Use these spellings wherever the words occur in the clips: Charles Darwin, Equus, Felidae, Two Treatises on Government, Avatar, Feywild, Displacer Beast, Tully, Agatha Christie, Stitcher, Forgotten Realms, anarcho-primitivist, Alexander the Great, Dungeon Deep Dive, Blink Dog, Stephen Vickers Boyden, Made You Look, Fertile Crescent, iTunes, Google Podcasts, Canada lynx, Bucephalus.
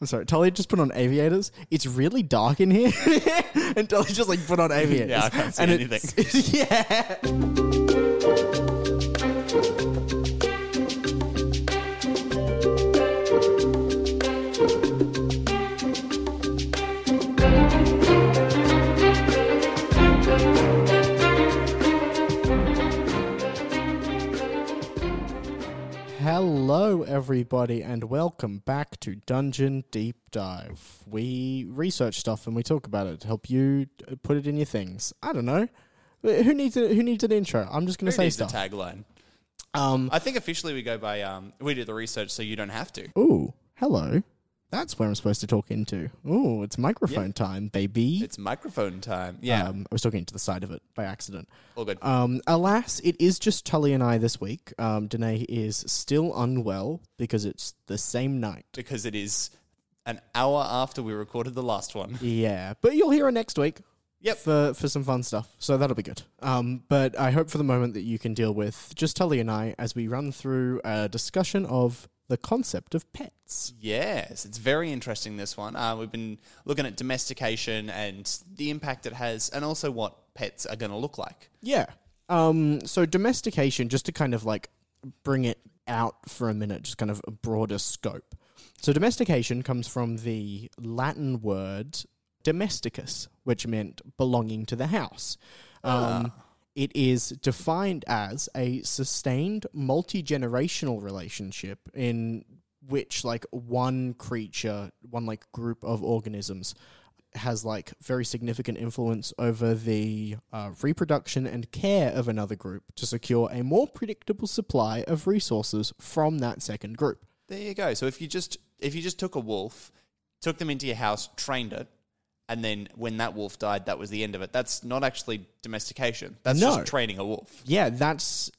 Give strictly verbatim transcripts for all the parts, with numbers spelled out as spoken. I'm sorry, Tully just put on aviators. It's really dark in here. And Tully just like put on aviators. Yeah, I can't see and anything. It's, yeah. Hello, everybody, and welcome back to Dungeon Deep Dive. We research stuff and we talk about it to help you put it in your things. I don't know. Who needs a, who needs an intro? I'm just going to say stuff. Who needs a tagline? Um, I think officially we go by, um, we do the research so you don't have to. Ooh, hello. That's where I'm supposed to talk into. Ooh, it's microphone yeah. time, baby. It's microphone time, yeah. Um, I was talking into the side of it by accident. All good. Um, alas, it is just Tully and I this week. Um, Danae is still unwell because it's the same night. Because it is an hour after we recorded the last one. Yeah, but you'll hear her next week. Yep. For, for some fun stuff. So that'll be good. Um, but I hope for the moment that you can deal with just Tully and I as we run through a discussion of the concept of pets. Yes, it's very interesting, this one. Uh, we've been looking at domestication and the impact it has and also what pets are going to look like. Yeah. Um, so domestication, just to kind of like bring it out for a minute, just kind of a broader scope. So domestication comes from the Latin word domesticus, which meant belonging to the house. Um, uh. It is defined as a sustained multi-generational relationship in which like one creature, one like group of organisms has like very significant influence over the uh, reproduction and care of another group to secure a more predictable supply of resources from that second group. There you go. So if you just if you just took a wolf, took them into your house, trained it, and then when that wolf died, that was the end of it. That's not actually domestication. That's no. just training a wolf. Yeah, that's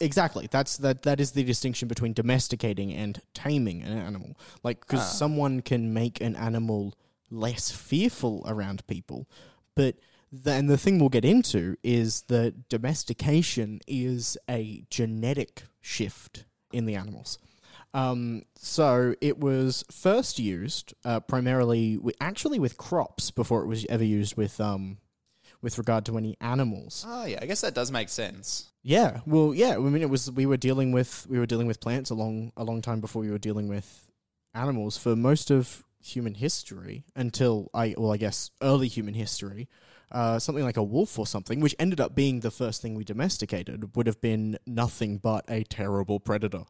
exactly. That's that. That is the distinction between domesticating and taming an animal. Like, because ah. someone can make an animal less fearful around people, but then the thing we'll get into is that domestication is a genetic shift in the animals. Um, so it was first used uh, primarily, w- actually with crops before it was ever used with um, with regard to any animals. Oh yeah, I guess that does make sense. Yeah, well, yeah. I mean, it was we were dealing with we were dealing with plants a long a long time before we were dealing with animals for most of human history until I well I guess early human history. Uh, something like a wolf or something, which ended up being the first thing we domesticated, would have been nothing but a terrible predator.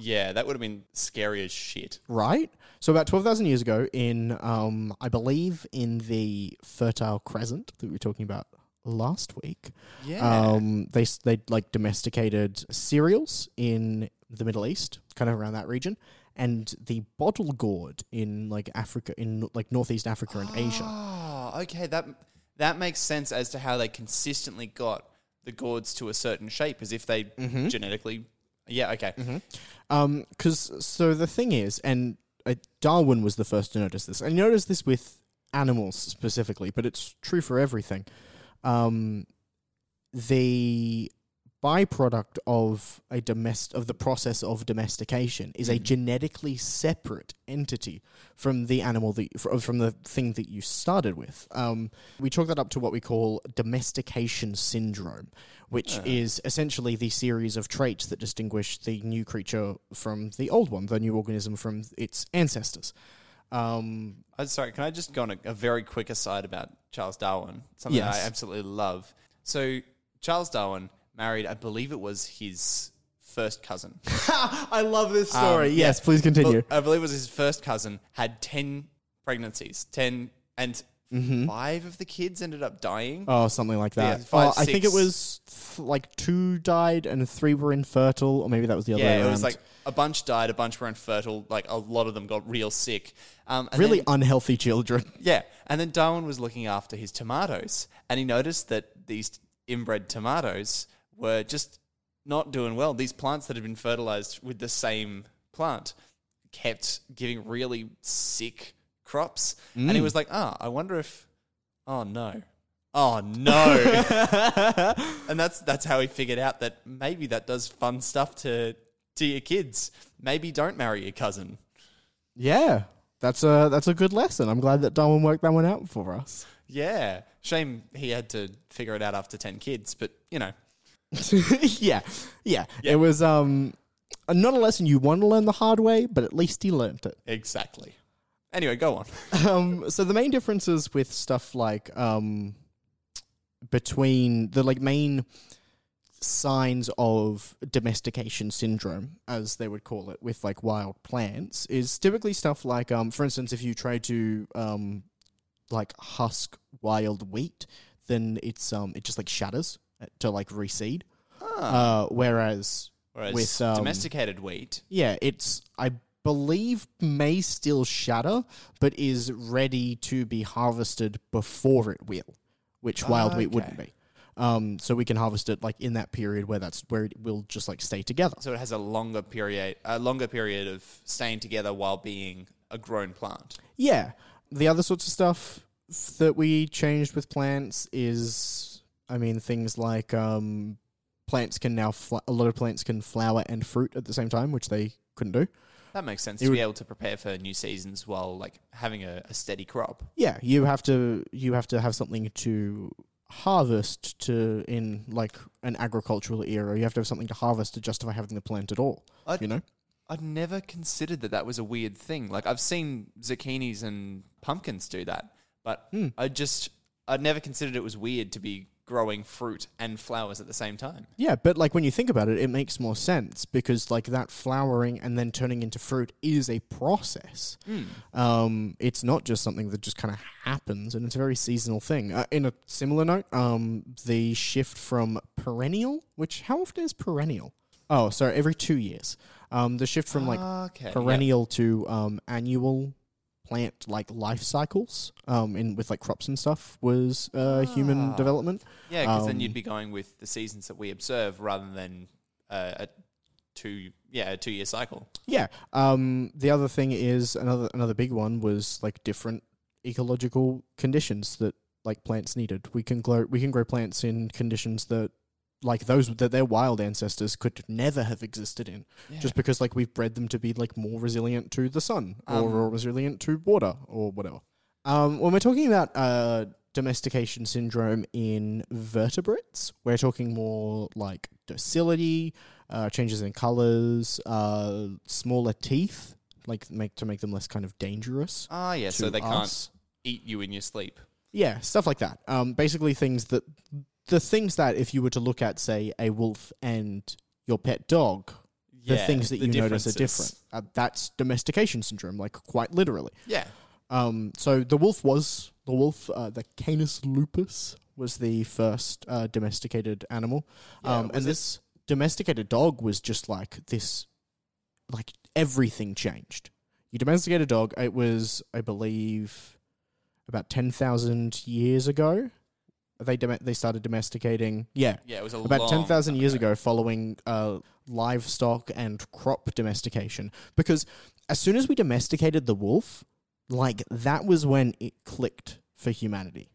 Yeah, that would have been scary as shit. Right? So about twelve thousand years ago in, um, I believe, in the Fertile Crescent that we were talking about last week, yeah, um, they, they like domesticated cereals in the Middle East, kind of around that region, and the bottle gourd in like Africa, in like Northeast Africa and oh, Asia. Oh, okay. That, that makes sense as to how they consistently got the gourds to a certain shape, as if they mm-hmm. genetically... Yeah, okay. Because, mm-hmm. um, so the thing is, and uh, Darwin was the first to notice this, and you notice this with animals specifically, but it's true for everything. Um, the byproduct of a domest- of the process of domestication is mm-hmm. a genetically separate entity from the animal that you, from the thing that you started with. Um, we chalk that up to what we call domestication syndrome, which uh. is essentially the series of traits that distinguish the new creature from the old one, the new organism from its ancestors. Um, I'm sorry, can I just go on a, a very quick aside about Charles Darwin? Something yes. that I absolutely love. So Charles Darwin married, I believe it was his first cousin. I love this story. Um, yes, yeah. please continue. I believe it was his first cousin, had ten pregnancies, ten, and Mm-hmm. Five of the kids ended up dying. Oh, something like that. Yeah, five, uh, I think it was th- like two died and three were infertile, or maybe that was the other way around. Yeah, it was like a bunch died, a bunch were infertile. Like a lot of them got real sick. Um, and really then, unhealthy children. Yeah, and then Darwin was looking after his tomatoes, and he noticed that these inbred tomatoes were just not doing well. These plants that had been fertilized with the same plant kept giving really sick crops, mm. and he was like, ah, oh, I wonder if, oh no, oh no, and that's that's how he figured out that maybe that does fun stuff to to your kids. Maybe don't marry your cousin. Yeah, that's a that's a good lesson. I'm glad that Darwin worked that one out for us. Yeah, shame he had to figure it out after ten kids, but you know, yeah, yeah, yeah, it was um not a lesson you want to learn the hard way, but at least he learned it. Exactly. Anyway, go on. um, so the main differences with stuff like um, between the like main signs of domestication syndrome, as they would call it, with like wild plants, is typically stuff like, um, for instance, if you try to um, like husk wild wheat, then it's um, it just like shatters to like reseed. Huh. Uh, whereas, whereas with um, domesticated wheat, yeah, it's I. believe may still shatter, but is ready to be harvested before it will, which oh, wild wheat okay. wouldn't be. Um, so we can harvest it like in that period where that's where it will just like stay together. So it has a longer period, a longer period of staying together while being a grown plant. Yeah, the other sorts of stuff that we changed with plants is, I mean, things like um, plants can now fl- a lot of plants can flower and fruit at the same time, which they couldn't do. That makes sense, it to be would, able to prepare for new seasons while like having a, a steady crop. Yeah, you have to you have to have something to harvest to in like an agricultural era. You have to have something to harvest to justify having the plant at all. I'd, you know, I'd never considered that that was a weird thing. Like I've seen zucchinis and pumpkins do that, but mm. I just I'd never considered it was weird to be growing fruit and flowers at the same time. Yeah, but like when you think about it, it makes more sense because like that flowering and then turning into fruit is a process. Mm. Um, it's not just something that just kind of happens, and it's a very seasonal thing. Uh, in a similar note, um, the shift from perennial, which how often is perennial? Oh, sorry, every two years. Um, the shift from like okay, perennial yep. to um, annual plant like life cycles um in with like crops and stuff was uh ah. human development, yeah because um, then you'd be going with the seasons that we observe rather than uh, a two yeah a two year cycle. yeah um the other thing is another another big one was like different ecological conditions that like plants needed. We can grow we can grow plants in conditions that like those that their wild ancestors could never have existed in, yeah. just because like we've bred them to be like more resilient to the sun um, or, or resilient to water or whatever. Um, when we're talking about uh, domestication syndrome in vertebrates, we're talking more like docility, uh, changes in colors, uh, smaller teeth, like make to make them less kind of dangerous. Ah, yeah, so they us. can't eat you in your sleep. Yeah, stuff like that. Um, basically things that. The things that if you were to look at, say, a wolf and your pet dog, yeah, the things that the you notice are different. Uh, that's domestication syndrome, like quite literally. Yeah. Um. So the wolf was, the wolf, uh, the Canis lupus was the first uh, domesticated animal. Yeah, um, and this it? domesticated dog was just like this, like everything changed. You domesticate a dog, it was, I believe, about ten thousand years ago. They dom- they started domesticating, yeah. Yeah, it was a about long ten thousand years ago, following uh, livestock and crop domestication. Because as soon as we domesticated the wolf, like that was when it clicked for humanity.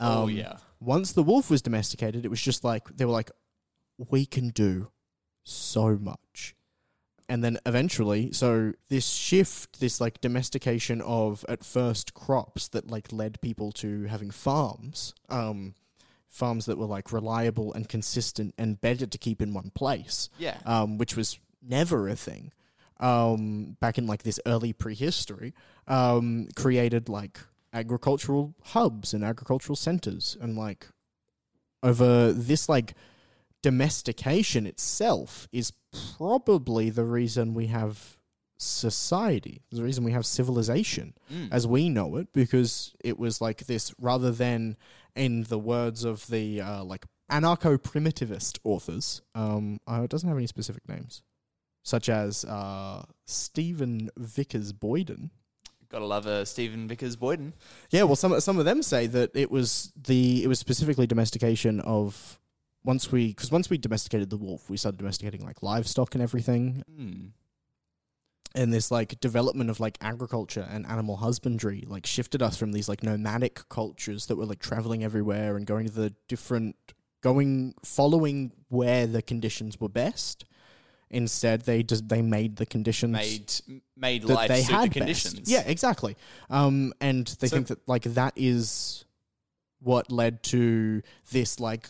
Um, oh, yeah. Once the wolf was domesticated, it was just like, they were like, we can do so much. And then eventually, so this shift, this like domestication of at first crops that like led people to having farms, um, farms that were like reliable and consistent and better to keep in one place. Yeah. Um, which was never a thing, um, back in like this early prehistory, um, created like agricultural hubs and agricultural centers, and like over this like domestication itself is probably the reason we have society. There's a reason we have civilization mm. as we know it, because it was like this, rather than, in the words of the uh, like anarcho-primitivist authors, um, uh, it doesn't have any specific names, such as uh, Stephen Vickers Boyden. Gotta love a Stephen Vickers Boyden. Yeah, well, some some of them say that it was the it was specifically domestication of once we because once we domesticated the wolf, we started domesticating like livestock and everything, mm. and this like development of like agriculture and animal husbandry like shifted us from these like nomadic cultures that were like traveling everywhere and going to the different going following where the conditions were best. Instead, they just they made the conditions made made life they had conditions. Best. Yeah, exactly. Um, and they so think that like that is what led to this like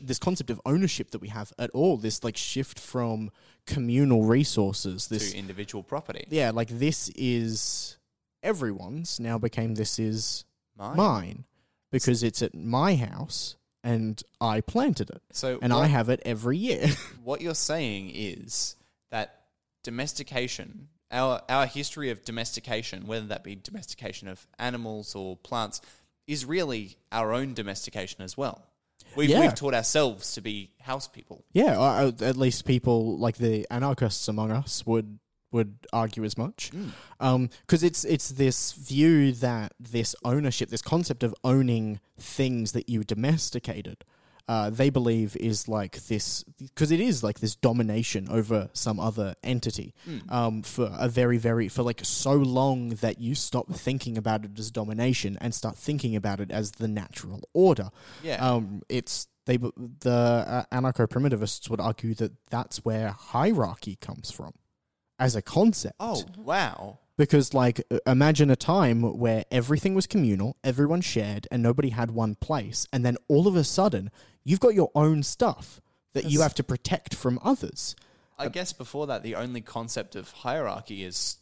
this concept of ownership that we have at all. This like shift from communal resources this, to individual property. Yeah, like this is everyone's now became this is mine, mine because it's at my house. And I planted it. So and what, I have it every year. What you're saying is that domestication, our our history of domestication, whether that be domestication of animals or plants, is really our own domestication as well. We've, yeah. we've taught ourselves to be house people. Yeah, or at least people like the anarchists among us would would argue as much. Mm. Um, 'cause it's it's this view that this ownership, this concept of owning things that you domesticated, uh, they believe is like this, because it is like this domination over some other entity mm. um, for a very, very, for like so long that you stop thinking about it as domination and start thinking about it as the natural order. Yeah. Um, it's, they, the uh, anarcho-primitivists would argue that that's where hierarchy comes from. As a concept. Oh, wow. Because, like, imagine a time where everything was communal, everyone shared, and nobody had one place, and then all of a sudden, you've got your own stuff that That's... you have to protect from others. I uh, guess before that, the only concept of hierarchy is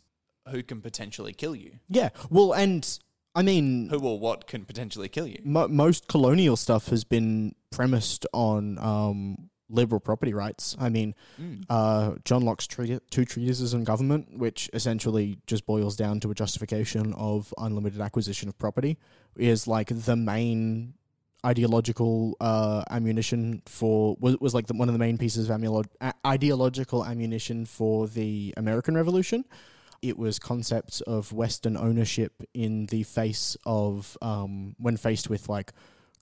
who can potentially kill you. Yeah, well, and... I mean... Who or what can potentially kill you? Mo- most colonial stuff has been premised on... Um, liberal property rights. I mean, mm. uh, John Locke's treat- Two Treatises on Government, which essentially just boils down to a justification of unlimited acquisition of property, is like the main ideological uh, ammunition for, was, was like the, one of the main pieces of amulog- a- ideological ammunition for the American Revolution. It was concepts of Western ownership in the face of, um, when faced with like,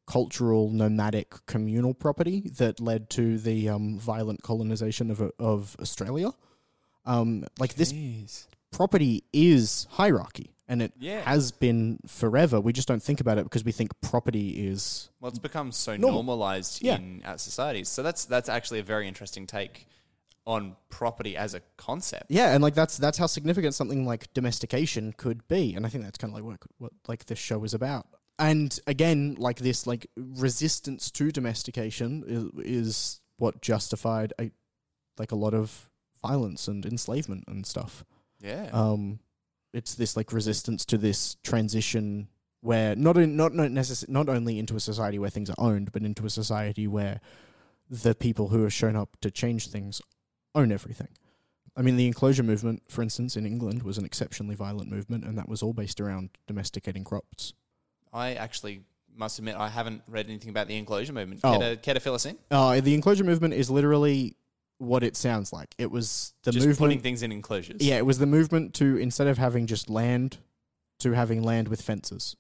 cultural, nomadic, communal property that led to the um, violent colonization of of Australia. Um, like this Jeez. Property is hierarchy, and it yeah. has been forever. We just don't think about it because we think property is... Well, it's become so normal. normalized yeah. in our societies. So that's that's actually a very interesting take on property as a concept. Yeah, and like that's that's how significant something like domestication could be. And I think that's kind of like what, what like this show is about. And again, like this, like resistance to domestication is, is what justified a, like a lot of violence and enslavement and stuff. Yeah. Um, it's this like resistance to this transition where not in, not not necess- not only into a society where things are owned, but into a society where the people who are shown up to change things own everything. I mean, the enclosure movement, for instance, in England was an exceptionally violent movement, and that was all based around domesticating crops. I actually must admit I haven't read anything about the enclosure movement. Oh. Care to, care to fill us in? Uh, the enclosure movement is literally what it sounds like. It was the just movement... Just putting things in enclosures. Yeah, it was the movement to, instead of having just land, to having land with fences.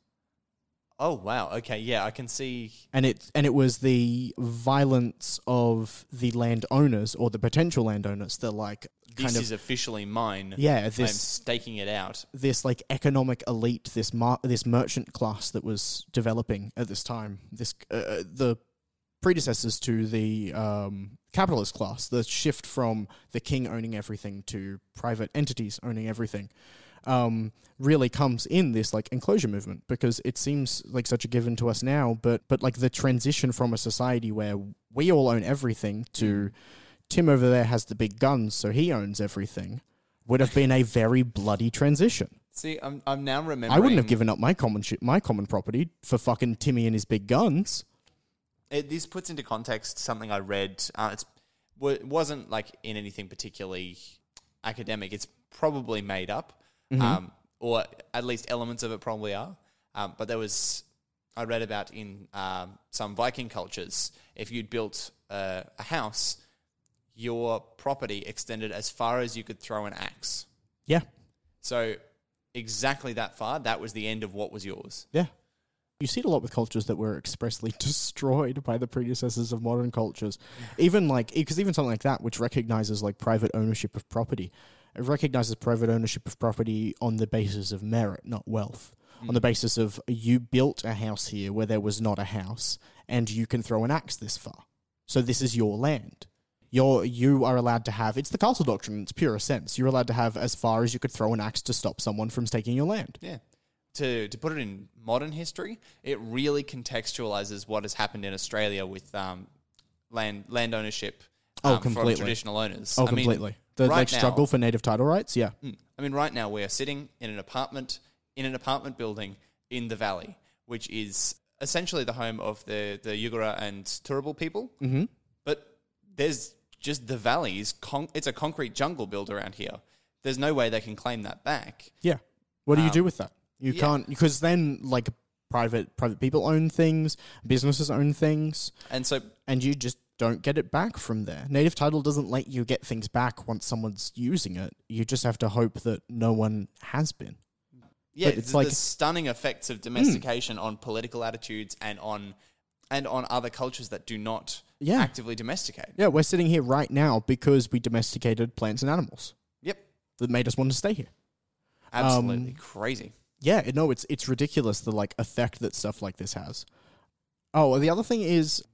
Oh, wow. Okay, yeah, I can see... And it and it was the violence of the landowners, or the potential landowners, the like... This kind of, is officially mine. Yeah, this, I'm staking it out. This like economic elite, this mar- this merchant class that was developing at this time. This uh, the predecessors to the um, capitalist class. The shift from the king owning everything to private entities owning everything um, really comes in this like enclosure movement, because it seems like such a given to us now. But but like the transition from a society where we all own everything to. Mm. Tim over there has the big guns, so he owns everything, would have been a very bloody transition. See, I'm I'm now remembering... I wouldn't have given up my common sh- my common property for fucking Timmy and his big guns. It, this puts into context something I read. Uh, it's, it wasn't like in anything particularly academic. It's probably made up, mm-hmm. um, or at least elements of it probably are. Um, but there was, I read about in um, some Viking cultures, if you'd built uh, a house, your property extended as far as you could throw an axe. Yeah. So exactly that far, that was the end of what was yours. Yeah. You see it a lot with cultures that were expressly destroyed by the predecessors of modern cultures. Even like, because even something like that, which recognizes like private ownership of property, it recognizes private ownership of property on the basis of merit, not wealth. Mm. On the basis of you built a house here where there was not a house, and you can throw an axe this far. So this is your land. You're, you are allowed to have, it's the castle doctrine in its purest sense, you're allowed to have as far as you could throw an axe to stop someone from taking your land. Yeah. To to put it in modern history, it really contextualizes what has happened in Australia with um, land land ownership um, oh, completely. From traditional owners. Oh, I completely. Mean, the right like, now, struggle for native title rights, yeah. I mean, right now we are sitting in an apartment, in an apartment building in the valley, which is essentially the home of the, the Yugara and Turrbal people. Mm-hmm. But there's just the valleys. Con- it's a concrete jungle built around here. There's no way they can claim that back. Yeah. What do um, you do with that? You yeah. can't, because then like private private people own things, businesses own things, and so and you just don't get it back from there. Native title doesn't let you get things back once someone's using it. You just have to hope that no one has been. Yeah, but it's the, like the stunning effects of domestication mm. on political attitudes and on and on other cultures that do not yeah. actively domesticate. Yeah, we're sitting here right now because we domesticated plants and animals. Yep, that made us want to stay here. Absolutely um, crazy. Yeah, no, it's it's ridiculous, the like effect that stuff like this has. Oh, the other thing is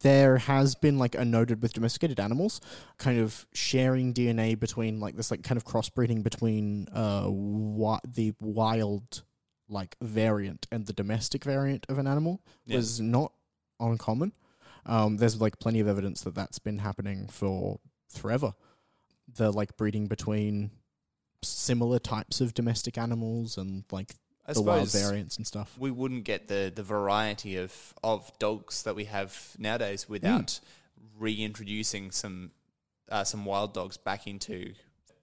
there has been like a noted with domesticated animals kind of sharing D N A between like this like kind of crossbreeding between uh wi- the wild like variant and the domestic variant of an animal yeah. was not uncommon. Um, there's like plenty of evidence that that's been happening for forever. The like breeding between similar types of domestic animals and like I the wild variants and stuff. We wouldn't get the, the variety of, of dogs that we have nowadays without mm. reintroducing some uh, some wild dogs back into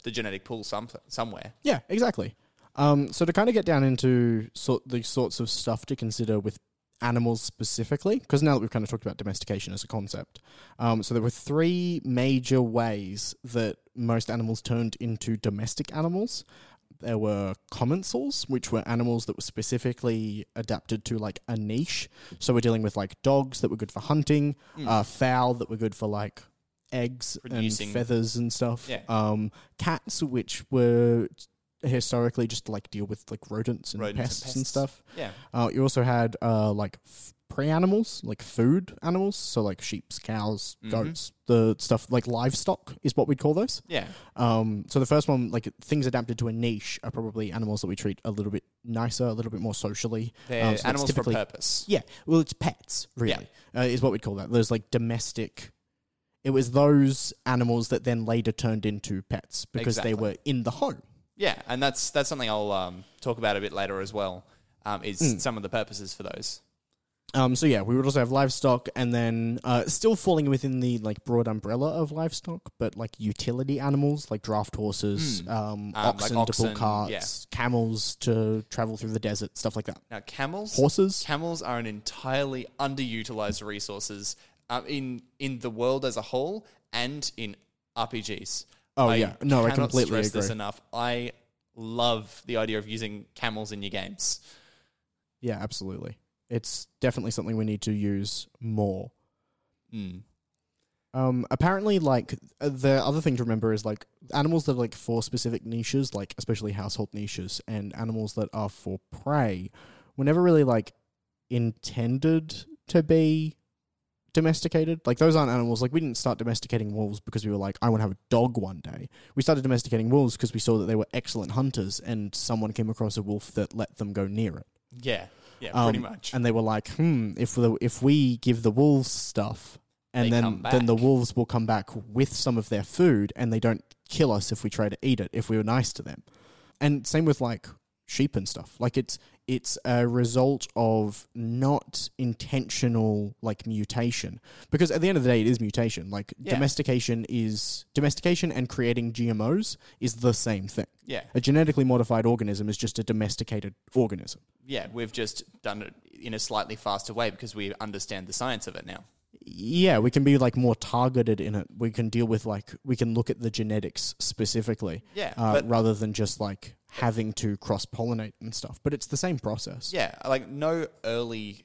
the genetic pool some, somewhere. Yeah, exactly. Um, so to kind of get down into sort the sorts of stuff to consider with animals specifically, because now that we've kind of talked about domestication as a concept, um, so there were three major ways that most animals turned into domestic animals. There were commensals, which were animals that were specifically adapted to like a niche. So we're dealing with like dogs that were good for hunting, mm. uh, fowl that were good for like eggs Producing. and feathers and stuff, yeah. um, cats, which were historically just to, like, deal with, like, rodents and, rodents pests, and pests and stuff. Yeah. Uh, you also had, uh, like, f- prey-animals, like, food animals. So, like, sheep, cows, mm-hmm. goats, the stuff, like, livestock is what we'd call those. Yeah. Um. So the first one, like, things adapted to a niche are probably animals that we treat a little bit nicer, a little bit more socially. They're um, so animals for purpose. Yeah. Well, it's pets, really, yeah. uh, is what we'd call that. There's, like, domestic... It was those animals that then later turned into pets because exactly. they were in the home. Yeah, and that's that's something I'll um, talk about a bit later as well, um, is mm. some of the purposes for those. Um, so yeah, we would also have livestock, and then uh, still falling within the like broad umbrella of livestock, but like utility animals, like draft horses, mm. um, um, oxen, like oxen to pull carts, yeah. camels to travel through the desert, stuff like that. Now camels, horses, camels are an entirely underutilized resources um, in in the world as a whole and in R P Gs. Oh, I yeah. No, I completely stress agree. This enough. I love the idea of using camels in your games. Yeah, absolutely. It's definitely something we need to use more. Mm. Um, apparently, like, the other thing to remember is, like, animals that are, like, for specific niches, like, especially household niches, and animals that are for prey were never really, like, intended to be... domesticated. Like, those aren't animals. Like, we didn't start domesticating wolves because we were like, I want to have a dog one day. We started domesticating wolves because we saw that they were excellent hunters and someone came across a wolf that let them go near it. Yeah. Yeah, um, pretty much. And they were like, hmm, if the, if we give the wolves stuff and they then then the wolves will come back with some of their food and they don't kill us if we try to eat it, if we were nice to them. And same with, like, sheep and stuff. Like it's it's a result of not intentional like mutation, because at the end of the day it is mutation. Like yeah. domestication is domestication and creating G M Os is the same thing. Yeah. A genetically modified organism is just a domesticated organism. Yeah, we've just done it in a slightly faster way because we understand the science of it now. Yeah, we can be like more targeted in it. We can deal with like we can look at the genetics specifically. Yeah, uh, rather than just like having to cross-pollinate and stuff. But it's the same process. Yeah, like no early,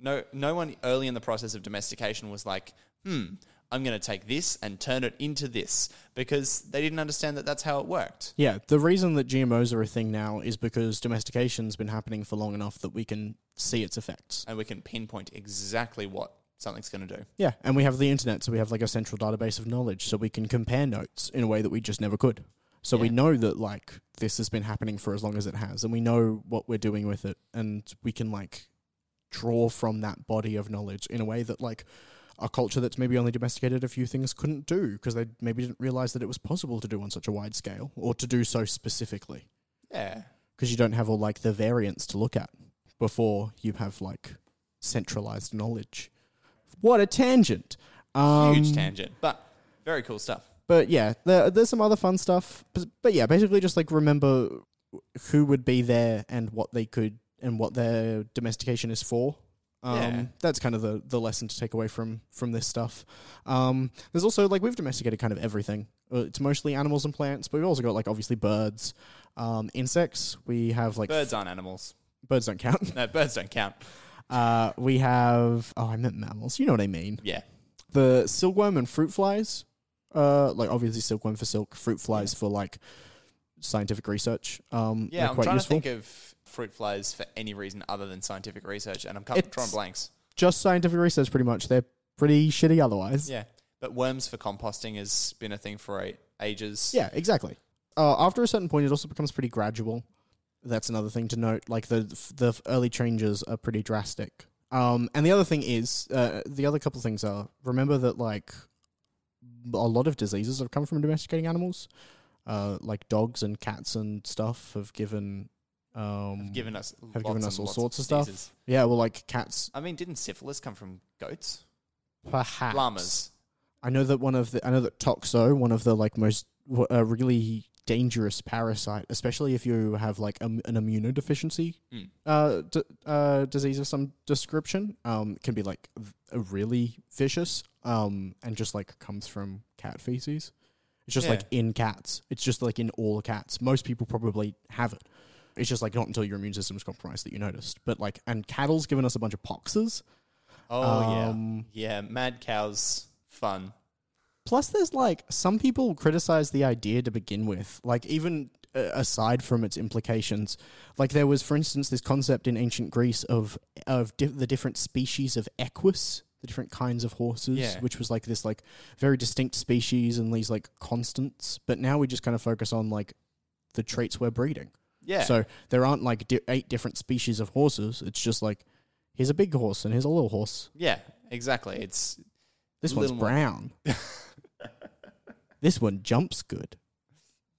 no no one early in the process of domestication was like, hmm, I'm going to take this and turn it into this, because they didn't understand that that's how it worked. Yeah, the reason that G M Os are a thing now is because domestication's been happening for long enough that we can see its effects and we can pinpoint exactly what something's going to do. Yeah, and we have the internet, so we have like a central database of knowledge, so we can compare notes in a way that we just never could. So yeah. we know that like this has been happening for as long as it has, and we know what we're doing with it, and we can like draw from that body of knowledge in a way that like a culture that's maybe only domesticated a few things couldn't do, because they maybe didn't realize that it was possible to do on such a wide scale, or to do so specifically. Yeah. Because you don't have all like the variants to look at before you have like centralized knowledge. What a tangent. Um, Huge tangent, but very cool stuff. But yeah, there, there's some other fun stuff. But, but yeah, basically just like remember who would be there and what they could and what their domestication is for. Um, yeah. That's kind of the, the lesson to take away from, from this stuff. Um, there's also like we've domesticated kind of everything. It's mostly animals and plants, but we've also got like obviously birds, um, insects. We have like... Birds aren't animals. Birds don't count. No, birds don't count. Uh, we have... Oh, I meant mammals. You know what I mean. Yeah. The silkworm and fruit flies. Uh, like, obviously silkworm for silk, fruit flies yeah. for, like, scientific research. Um, yeah, I'm trying useful. to think of fruit flies for any reason other than scientific research, and I'm cut, drawing blanks. Just scientific research, pretty much. They're pretty shitty otherwise. Yeah. But worms for composting has been a thing for a- ages. Yeah, exactly. Uh, after a certain point, it also becomes pretty gradual. That's another thing to note. Like the the early changes are pretty drastic. Um, and the other thing is, uh, the other couple things are, remember that like a lot of diseases have come from domesticating animals. Uh, like dogs and cats and stuff have given um have given us have given us all sorts of stuff. Diseases. Yeah, well, like cats. I mean, didn't syphilis come from goats? Perhaps llamas. I know that one of the I know that toxo, one of the like most uh, really. dangerous parasite, especially if you have like um, an immunodeficiency mm. uh, d- uh, disease of some description, um, can be like v- really vicious um, and just like comes from cat feces. It's just yeah. like in cats. It's just like in all cats. Most people probably have it. It's just like not until your immune system is compromised that you noticed. But like, and cattle's given us a bunch of poxes. Oh um, yeah, yeah. Mad cow's fun. Plus, there's, like, some people criticize the idea to begin with, like, even uh, aside from its implications. Like, there was, for instance, this concept in ancient Greece of of di- the different species of equus, the different kinds of horses, yeah. which was, like, this, like, very distinct species and these, like, constants. But now we just kind of focus on, like, the traits we're breeding. Yeah. So there aren't, like, di- eight different species of horses. It's just, like, here's a big horse and here's a little horse. Yeah, exactly. It's... This one's brown. This one jumps good.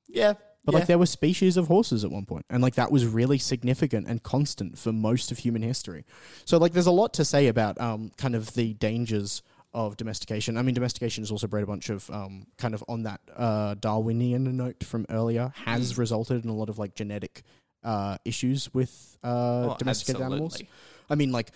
Yeah. But yeah. like there were species of horses at one point, and like that was really significant and constant for most of human history. So like there's a lot to say about um kind of the dangers of domestication. I mean, domestication has also bred a bunch of um kind of on that uh Darwinian note from earlier, has mm. resulted in a lot of like genetic uh issues with uh oh, domesticated absolutely. animals. I mean, like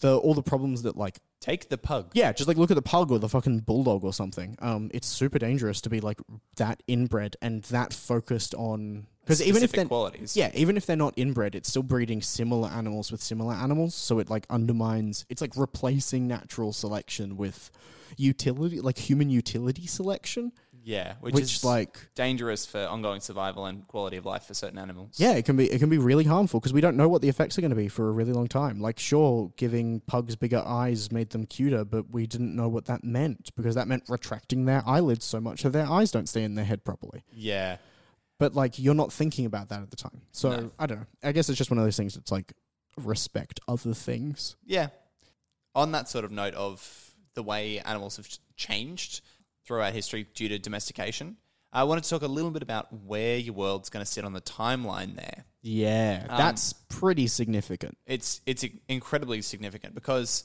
the all the problems that like Take the pug. Yeah, just like look at the pug or the fucking bulldog or something. Um, it's super dangerous to be like that inbred and that focused on because even if they're qualities. yeah, even if they're not inbred, it's still breeding similar animals with similar animals. So it like undermines. It's like replacing natural selection with utility, like human utility selection. Yeah, which, which is like dangerous for ongoing survival and quality of life for certain animals. Yeah, it can be it can be really harmful because we don't know what the effects are going to be for a really long time. Like, sure, giving pugs bigger eyes made them cuter, but we didn't know what that meant because that meant retracting their eyelids so much that their eyes don't stay in their head properly. Yeah. But, like, you're not thinking about that at the time. So, no. I don't know. I guess it's just one of those things that's, like, respect other things. Yeah. On that sort of note of the way animals have changed throughout history due to domestication, I wanted to talk a little bit about where your world's going to sit on the timeline there. Yeah, um, that's pretty significant. It's it's incredibly significant because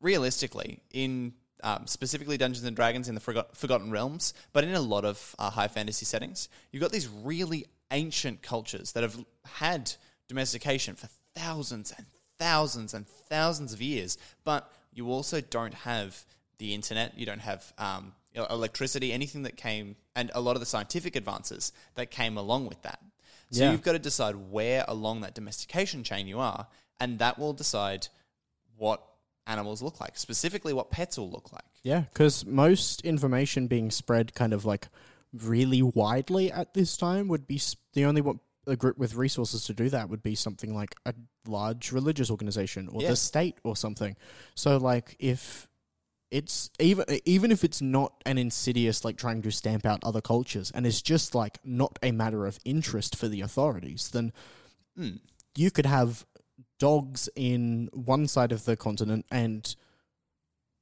realistically, in um, specifically Dungeons and Dragons in the Forgot- Forgotten Realms, but in a lot of uh, high fantasy settings, you've got these really ancient cultures that have had domestication for thousands and thousands and thousands of years, but you also don't have the internet, you don't have um, electricity, anything that came, and a lot of the scientific advances that came along with that. So yeah. You've got to decide where along that domestication chain you are, and that will decide what animals look like, specifically what pets will look like. Yeah, because most information being spread kind of like really widely at this time would be sp- the only one. A group with resources to do that would be something like a large religious organization or yeah. the state or something. So, like, if it's even even if it's not an insidious like trying to stamp out other cultures, and it's just like not a matter of interest for the authorities, then mm. you could have dogs in one side of the continent and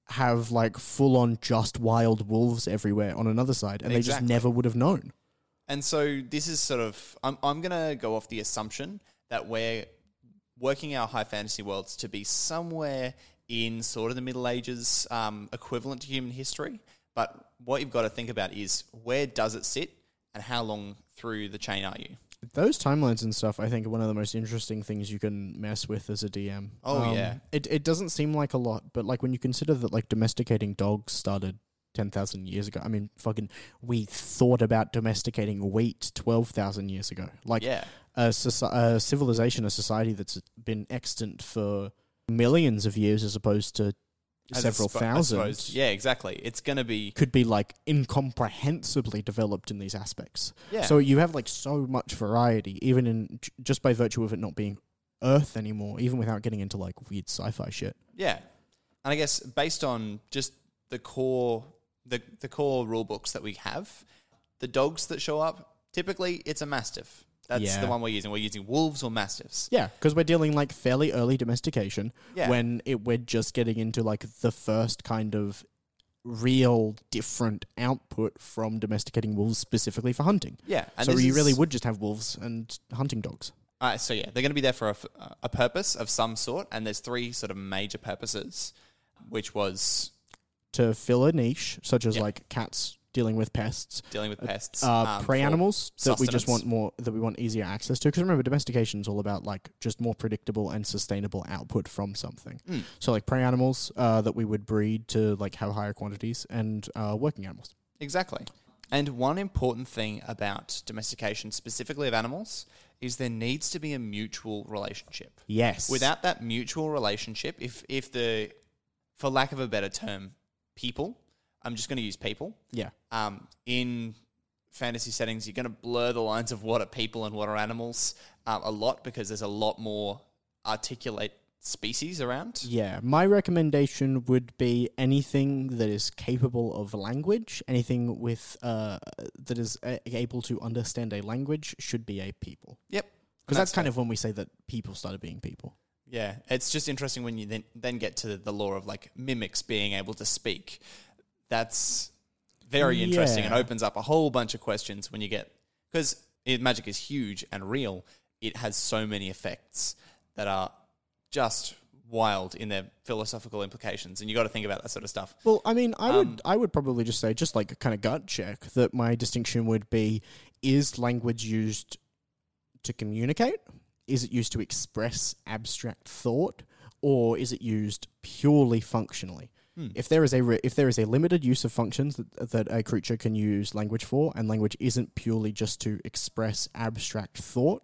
have like full on just wild wolves everywhere on another side, and exactly. they just never would have known. And so this is sort of, I'm I'm going to go off the assumption that we're working our high fantasy worlds to be somewhere in sort of the Middle Ages um, equivalent to human history. But what you've got to think about is where does it sit and how long through the chain are you? Those timelines and stuff, I think, are one of the most interesting things you can mess with as a D M. Oh, um, yeah. It, it doesn't seem like a lot, but like when you consider that like domesticating dogs started ten thousand years ago. I mean, fucking, we thought about domesticating wheat twelve thousand years ago. Like, yeah. a, so- a civilization, a society that's been extant for millions of years as opposed to as several sp- thousand. Yeah, exactly. It's going to be... Could be, like, incomprehensibly developed in these aspects. Yeah. So you have, like, so much variety, even in... Just by virtue of it not being Earth anymore, even without getting into, like, weird sci-fi shit. Yeah. And I guess, based on just the core... The, the core rule books that we have, the dogs that show up, typically it's a mastiff. That's yeah. the one we're using. We're using wolves or mastiffs. Yeah, because we're dealing like fairly early domestication yeah. when it, we're just getting into like the first kind of real different output from domesticating wolves specifically for hunting. Yeah. And so you really would just have wolves and hunting dogs. Uh, so yeah, they're going to be there for a, a purpose of some sort, and there's three sort of major purposes, which was... to fill a niche, such as yep. like cats dealing with pests, dealing with pests, uh, um, prey animals that we just want more, that we want easier access to. Because remember, domestication is all about like just more predictable and sustainable output from something. Mm. So like prey animals uh, that we would breed to like have higher quantities, and uh, working animals. Exactly. And one important thing about domestication, specifically of animals, is there needs to be a mutual relationship. Yes. Without that mutual relationship, if if the, for lack of a better term, people, I'm just going to use people. Yeah. Um, in fantasy settings, you're going to blur the lines of what are people and what are animals um, a lot, because there's a lot more articulate species around. Yeah. My recommendation would be anything that is capable of language, anything with uh, that is a- able to understand a language should be a people. Yep. Because that's, that's kind of when we say that people started being people. Yeah, it's just interesting when you then, then get to the lore of like mimics being able to speak. That's very interesting. Yeah. It opens up a whole bunch of questions when you get... Because magic is huge and real, it has so many effects that are just wild in their philosophical implications, and you got to think about that sort of stuff. Well, I mean, I um, would I would probably just say, just like a kind of gut check, that my distinction would be, is language used to communicate? Is it used to express abstract thought, or is it used purely functionally? Hmm. If there is a re- if there is a limited use of functions that, that a creature can use language for, and language isn't purely just to express abstract thought,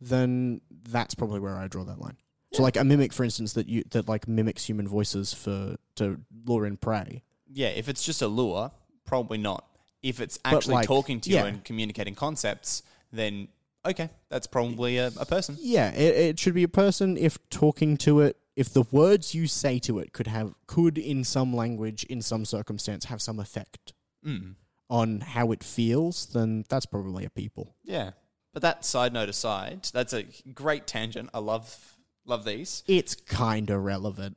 then that's probably where I draw that line. Yeah. So, like a mimic, for instance, that you that like mimics human voices for to lure in prey. Yeah, if it's just a lure, probably not. If it's actually like, talking to yeah. you and communicating concepts, then. Okay, that's probably a, a person. Yeah, it, it should be a person if talking to it, if the words you say to it could have, could in some language, in some circumstance, have some effect mm. on how it feels, then that's probably a people. Yeah, but that side note aside, that's a great tangent. I love love these. It's kind of relevant.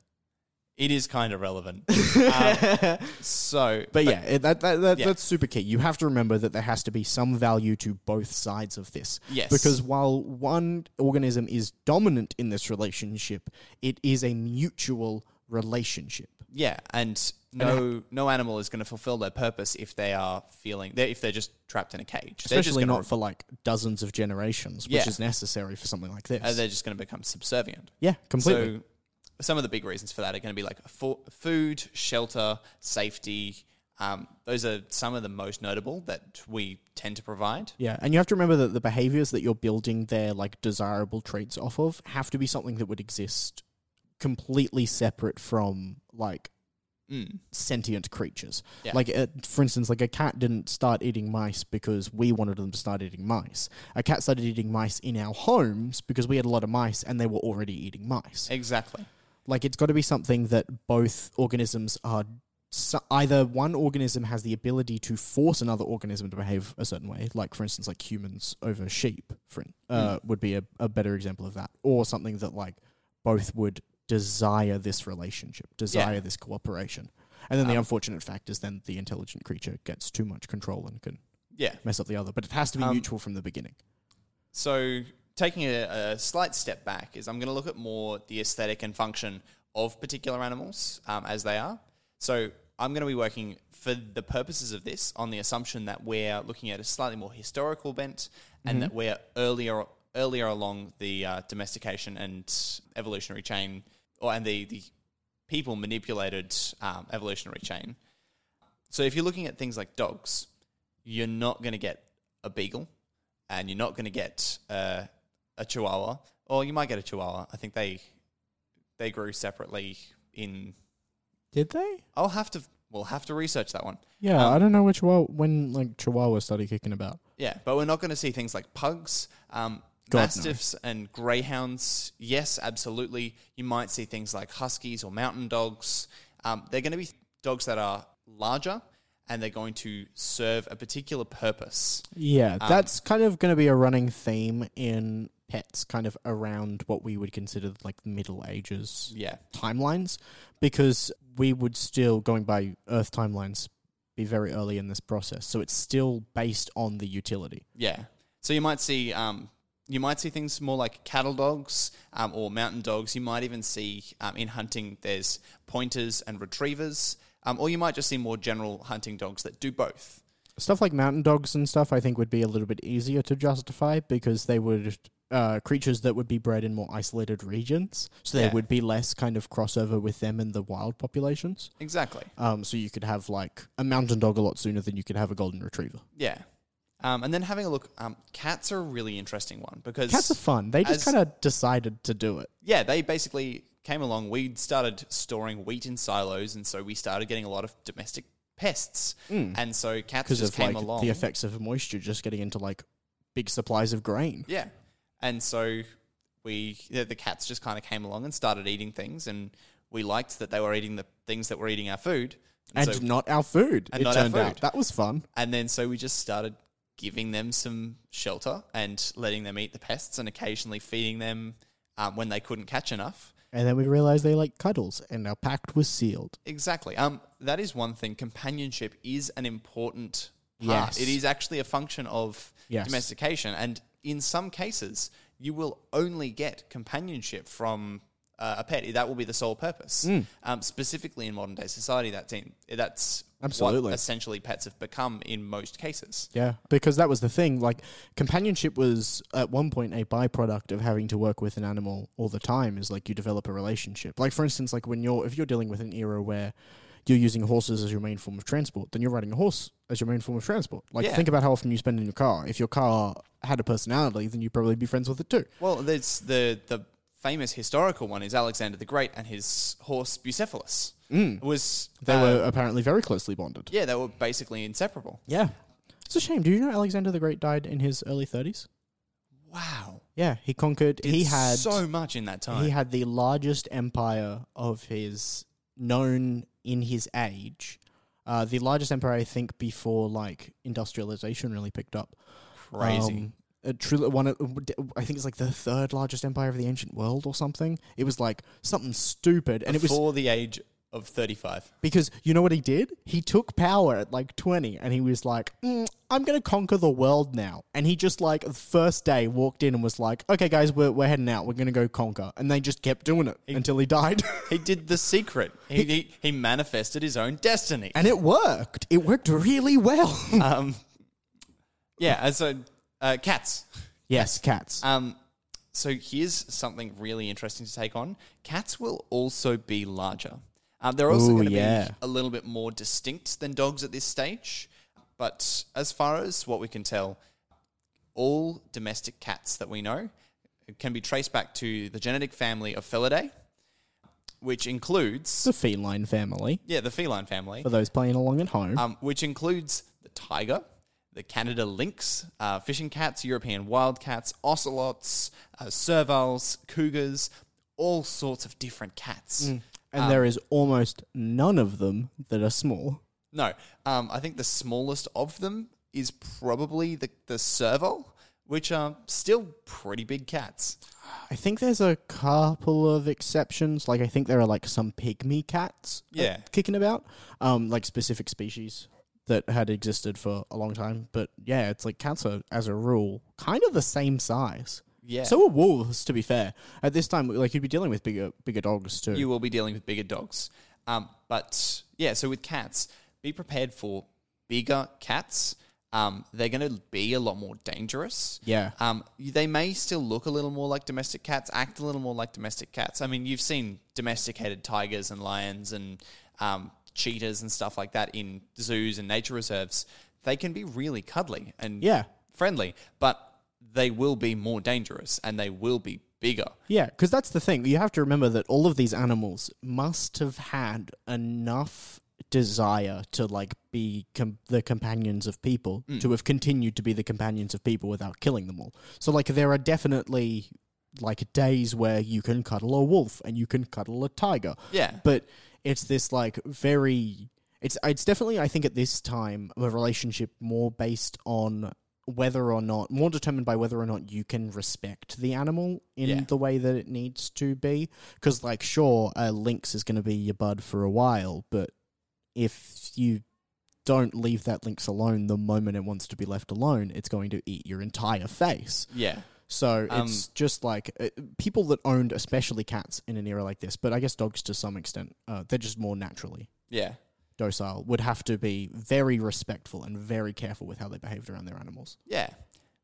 It is kind of relevant. um, so, but, but yeah, it, that, that, that, yeah, that's super key. You have to remember that there has to be some value to both sides of this. Yes. Because while one organism is dominant in this relationship, it is a mutual relationship. Yeah, and no and ha- no animal is going to fulfill their purpose if they are feeling they're, if they're just trapped in a cage. Especially not re- for like dozens of generations, which yeah. is necessary for something like this. And they're just going to become subservient. Yeah, completely. So, some of the big reasons for that are going to be like food, shelter, safety. Um, those are some of the most notable that we tend to provide. Yeah, and you have to remember that the behaviors that you're building their like desirable traits off of have to be something that would exist completely separate from like mm. sentient creatures. Yeah. Like, uh, for instance, like a cat didn't start eating mice because we wanted them to start eating mice. A cat started eating mice in our homes because we had a lot of mice and they were already eating mice. Exactly. Like, it's got to be something that both organisms are... So either one organism has the ability to force another organism to behave a certain way, like, for instance, like humans over sheep for, uh, mm. would be a, a better example of that, or something that, like, both would desire this relationship, desire yeah. this cooperation. And then um, the unfortunate fact is then the intelligent creature gets too much control and can yeah. mess up the other. But it has to be um, mutual from the beginning. So... Taking a, a slight step back is I'm going to look at more the aesthetic and function of particular animals um, as they are. So I'm going to be working for the purposes of this on the assumption that we're looking at a slightly more historical bent and mm-hmm. that we're earlier earlier along the uh, domestication and evolutionary chain or and the, the people manipulated um, evolutionary chain. So if you're looking at things like dogs, you're not going to get a beagle and you're not going to get... Uh, a chihuahua, or you might get a chihuahua. I think they they grew separately in... Did they? I'll have to... We'll have to research that one. Yeah, um, I don't know which chihuahua, when like chihuahua started kicking about. Yeah, but we're not going to see things like pugs, um, mastiffs no. and greyhounds. Yes, absolutely. You might see things like huskies or mountain dogs. Um, they're going to be dogs that are larger, and they're going to serve a particular purpose. Yeah, um, that's kind of going to be a running theme in... pets kind of around what we would consider like Middle Ages yeah. timelines, because we would still, going by Earth timelines, be very early in this process. So it's still based on the utility. Yeah. So you might see um, you might see things more like cattle dogs um, or mountain dogs. You might even see um, in hunting there's pointers and retrievers, um, or you might just see more general hunting dogs that do both. Stuff like mountain dogs and stuff I think would be a little bit easier to justify because they would... Uh, creatures that would be bred in more isolated regions, so there yeah. would be less kind of crossover with them in the wild populations. Exactly. Um, so you could have like a mountain dog a lot sooner than you could have a golden retriever. Yeah. Um, and then having a look, um, cats are a really interesting one because cats are fun. They just kind of decided to do it. Yeah, they basically came along. We started storing wheat in silos, and so we started getting a lot of domestic pests. Mm. And so cats just of, came like, along. The effects of moisture just getting into like big supplies of grain. Yeah. And so we, the cats just kind of came along and started eating things, and we liked that they were eating the things that were eating our food. And, and so, not our food, and it not turned our food. out. That was fun. And then so we just started giving them some shelter and letting them eat the pests and occasionally feeding them um, when they couldn't catch enough. And then we realized they like cuddles, and our pact was sealed. Exactly. Um, that is one thing. Companionship is an important part. Yes. It is actually a function of yes. domestication, and in some cases, you will only get companionship from uh, a pet. That will be the sole purpose. Mm. Um, specifically in modern day society, that's, in, that's Absolutely. what essentially pets have become in most cases. Yeah, because that was the thing. Like, companionship was at one point a byproduct of having to work with an animal all the time. Is like you develop a relationship. Like, for instance, like when you're if you're dealing with an era where you're using horses as your main form of transport, then you're riding a horse as your main form of transport. Like, yeah. think about how often you spend in your car. If your car had a personality, then you'd probably be friends with it too. Well, there's the the famous historical one is Alexander the Great and his horse Bucephalus. Mm. Was, they uh, were apparently very closely bonded. Yeah, they were basically inseparable. Yeah. It's a shame. Do you know Alexander the Great died in his early thirties? Wow. Yeah, he conquered... Did he had so much in that time. He had the largest empire of his... known in his age, uh, the largest empire I think before like industrialization really picked up. Crazy. Um, a tr- one, of, I think it's like the third largest empire of the ancient world or something. It was like something stupid, and before it was before the age Of thirty-five. Because you know what he did? He took power at like twenty and he was like, mm, I'm going to conquer the world now. And he just like the first day walked in and was like, okay guys, we're, we're heading out. We're going to go conquer. And they just kept doing it he, until he died. He did The Secret. He, he, he manifested his own destiny. And it worked. It worked really well. um, yeah, so uh, cats. Yes, cats. Um, so here's something really interesting to take on. Cats will also be larger. Um, they're also going to yeah. be a little bit more distinct than dogs at this stage. But as far as what we can tell, all domestic cats that we know can be traced back to the genetic family of Felidae, which includes... The feline family. Yeah, the feline family. For those playing along at home. Um, which includes the tiger, the Canada lynx, uh, fishing cats, European wildcats, ocelots, uh, servals, cougars, all sorts of different cats. Mm. And um, there is almost none of them that are small. No. Um, I think the smallest of them is probably the, the serval, which are still pretty big cats. I think there's a couple of exceptions. Like, I think there are, like, some pygmy cats yeah. kicking about, um, like, specific species that had existed for a long time. But, yeah, it's like cats are, as a rule, kind of the same size. Yeah. So are wolves, to be fair. At this time, like you'd be dealing with bigger, bigger dogs too. You will be dealing with bigger dogs, um, but yeah. So with cats, be prepared for bigger cats. Um, they're going to be a lot more dangerous. Yeah. Um, they may still look a little more like domestic cats, act a little more like domestic cats. I mean, you've seen domesticated tigers and lions and um, cheetahs and stuff like that in zoos and nature reserves. They can be really cuddly and yeah. friendly, but they will be more dangerous and they will be bigger. Yeah, because that's the thing. You have to remember that all of these animals must have had enough desire to like be com- the companions of people mm. to have continued to be the companions of people without killing them all. So like there are definitely like days where you can cuddle a wolf and you can cuddle a tiger. Yeah. But it's this like very... It's, it's definitely, I think at this time, a relationship more based on... whether or not, more determined by whether or not you can respect the animal in yeah. the way that it needs to be. Because, like, sure, a lynx is going to be your bud for a while, but if you don't leave that lynx alone the moment it wants to be left alone, it's going to eat your entire face. Yeah. So um, it's just like uh, people that owned, especially cats in an era like this, but I guess dogs to some extent, uh, they're just more naturally. Yeah. Docile would have to be very respectful and very careful with how they behaved around their animals. Yeah.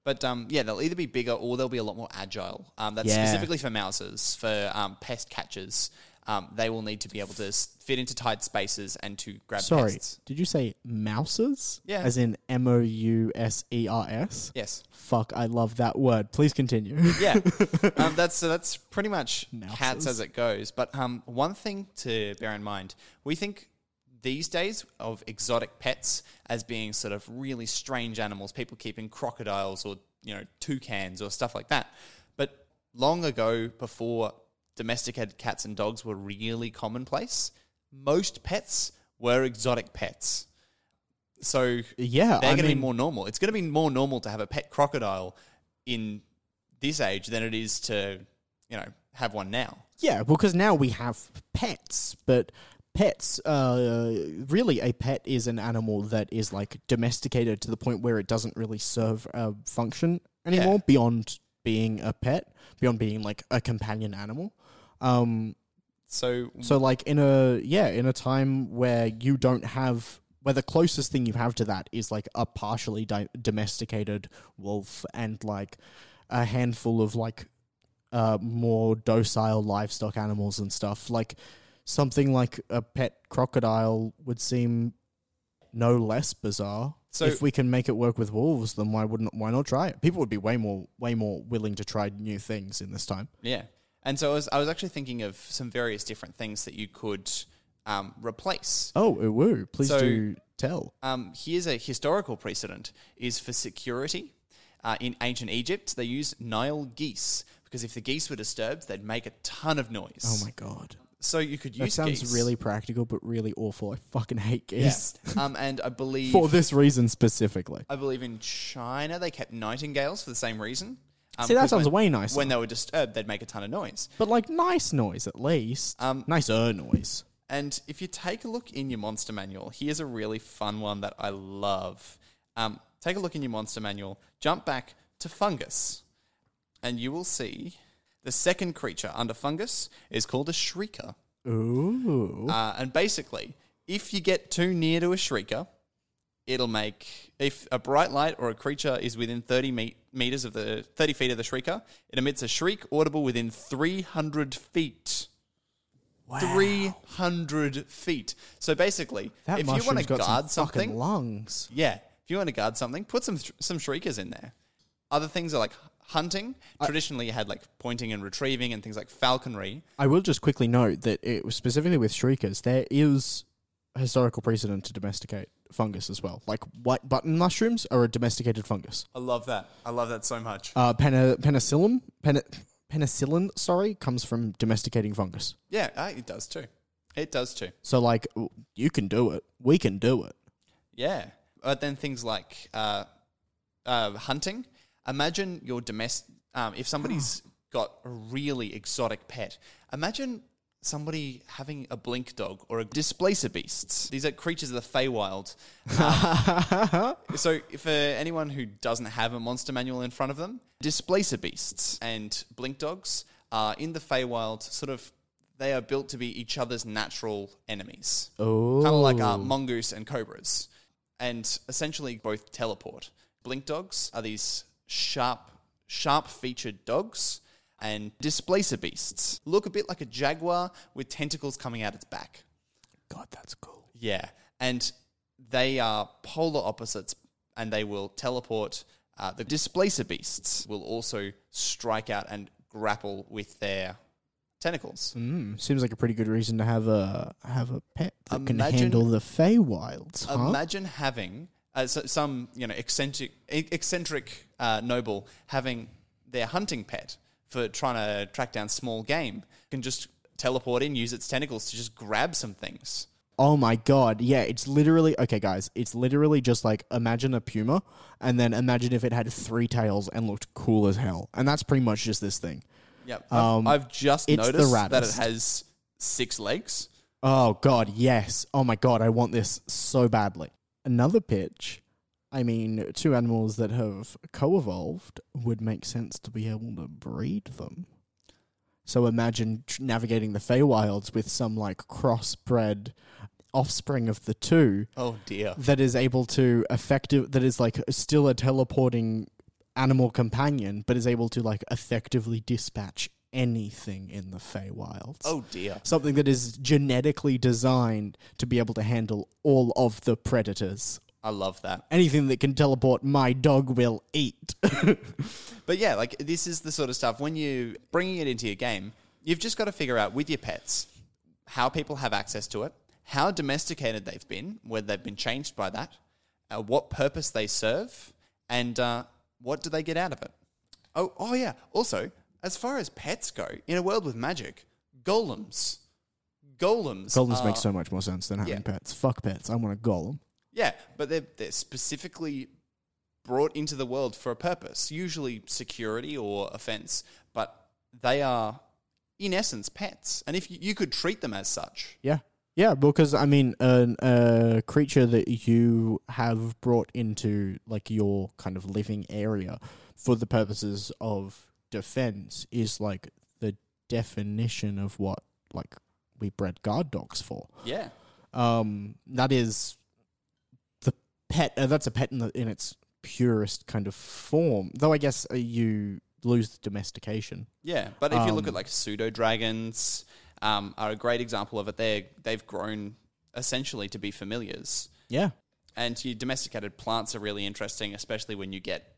But um, yeah, they'll either be bigger or they'll be a lot more agile. Um, that's yeah. specifically for mouses, for um, pest catchers. Um, they will need to be able to fit into tight spaces and to grab Sorry, pests. Sorry, did you say mouses? Yeah. As in M O U S E R S? Yes. Fuck, I love that word. Please continue. yeah. Um, that's so that's pretty much mouses. Cats as it goes. But um, one thing to bear in mind, we think... these days of exotic pets as being sort of really strange animals, people keeping crocodiles or, you know, toucans or stuff like that. But long ago, before domesticated cats and dogs were really commonplace, most pets were exotic pets. So yeah, they're going to be more normal. It's going to be more normal to have a pet crocodile in this age than it is to, you know, have one now. Yeah, well, because now we have pets, but... Pets, uh, really a pet is an animal that is like domesticated to the point where it doesn't really serve a function anymore yeah. beyond being a pet, beyond being like a companion animal. Um, so, so like in a, yeah, in a time where you don't have, where the closest thing you have to that is like a partially di- domesticated wolf and like a handful of like uh, more docile livestock animals and stuff like... Something like a pet crocodile would seem no less bizarre. So if we can make it work with wolves, then why wouldn't why not try it? People would be way more way more willing to try new things in this time. Yeah, and so I was I was actually thinking of some various different things that you could um, replace. Oh, woo! Please so, do tell. Um, here's a historical precedent: is for security uh, in ancient Egypt, they used Nile geese because if the geese were disturbed, they'd make a ton of noise. Oh my god. So you could use geese. That sounds geese. Really practical, but really awful. I fucking hate geese. Yeah. Um, and I believe... For this reason specifically. I believe in China they kept nightingales for the same reason. Um, See, that sounds when, way nicer. When they were disturbed, they'd make a ton of noise. But like nice noise, at least. Um, Nicer noise. And if you take a look in your monster manual, here's a really fun one that I love. Um, take a look in your monster manual, jump back to fungus, and you will see the second creature under fungus is called a shrieker. Ooh. Uh, and basically, if you get too near to a shrieker, it'll make, if a bright light or a creature is within thirty meters of the thirty feet of the shrieker, it emits a shriek audible within three hundred feet. Wow. three hundred feet. So basically, that if you want to guard some something, lungs. Yeah, if you want to guard something, put some th- some shriekers in there. Other things are like hunting. I, Traditionally, you had like pointing and retrieving and things like falconry. I will just quickly note that it was specifically with shriekers. There is historical precedent to domesticate fungus as well. Like white button mushrooms are a domesticated fungus. I love that. I love that so much. Uh, pen- penicillin. Pen- Penicillin, sorry, comes from domesticating fungus. Yeah, uh, it does too. It does too. So, like, you can do it. We can do it. Yeah. But then things like uh, uh, hunting. Imagine your domestic... Um, if somebody's got a really exotic pet, imagine somebody having a Blink Dog or a Displacer Beast. These are creatures of the Feywild. Um, so for anyone who doesn't have a monster manual in front of them, Displacer Beasts and Blink Dogs are in the Feywild, sort of, they are built to be each other's natural enemies. Oh. Kind of like uh, mongoose and cobras. And essentially both teleport. Blink Dogs are these sharp, sharp-featured dogs, and Displacer Beasts look a bit like a jaguar with tentacles coming out its back. God, that's cool. Yeah, and they are polar opposites, and they will teleport. Uh, the Displacer Beasts will also strike out and grapple with their tentacles. Mm, seems like a pretty good reason to have a have a pet that imagine, can handle the Feywilds. Huh? Imagine having uh, so, some you know eccentric eccentric uh, noble having their hunting pet for trying to track down small game, can just teleport in, use its tentacles to just grab some things. Oh my God. Yeah, it's literally... Okay, guys, it's literally just like, imagine a puma, and then imagine if it had three tails and looked cool as hell. And that's pretty much just this thing. Yep. Um, I've, I've just noticed that it has six legs. Oh, God, yes. Oh my God, I want this so badly. Another pitch... I mean, two animals that have co-evolved would make sense to be able to breed them. So imagine tr- navigating the Feywilds with some, like, crossbred offspring of the two. Oh, dear. That is able to effective... That is, like, still a teleporting animal companion, but is able to, like, effectively dispatch anything in the Feywilds. Oh, dear. Something that is genetically designed to be able to handle all of the predators. I love that. Anything that can teleport, my dog will eat. But yeah, like this is the sort of stuff, when you're bringing it into your game, you've just got to figure out with your pets how people have access to it, how domesticated they've been, whether they've been changed by that, uh, what purpose they serve, and uh, what do they get out of it. Oh, oh yeah. Also, as far as pets go, in a world with magic, golems. Golems. Golems are, make so much more sense than having yeah. pets. Fuck pets. I want a golem. Yeah, but they're, they're specifically brought into the world for a purpose, usually security or offense, but they are, in essence, pets. And if you, you could treat them as such. Yeah, yeah, because, I mean, a uh, uh, creature that you have brought into, like, your kind of living area for the purposes of defense is, like, the definition of what, like, we bred guard dogs for. Yeah. Um, that is... Pet, uh, that's a pet in, the, in its purest kind of form. Though I guess uh, you lose the domestication. Yeah, but if um, you look at like pseudo-dragons um, are a great example of it. They're, they've grown essentially to be familiars. Yeah. And your domesticated plants are really interesting, especially when you get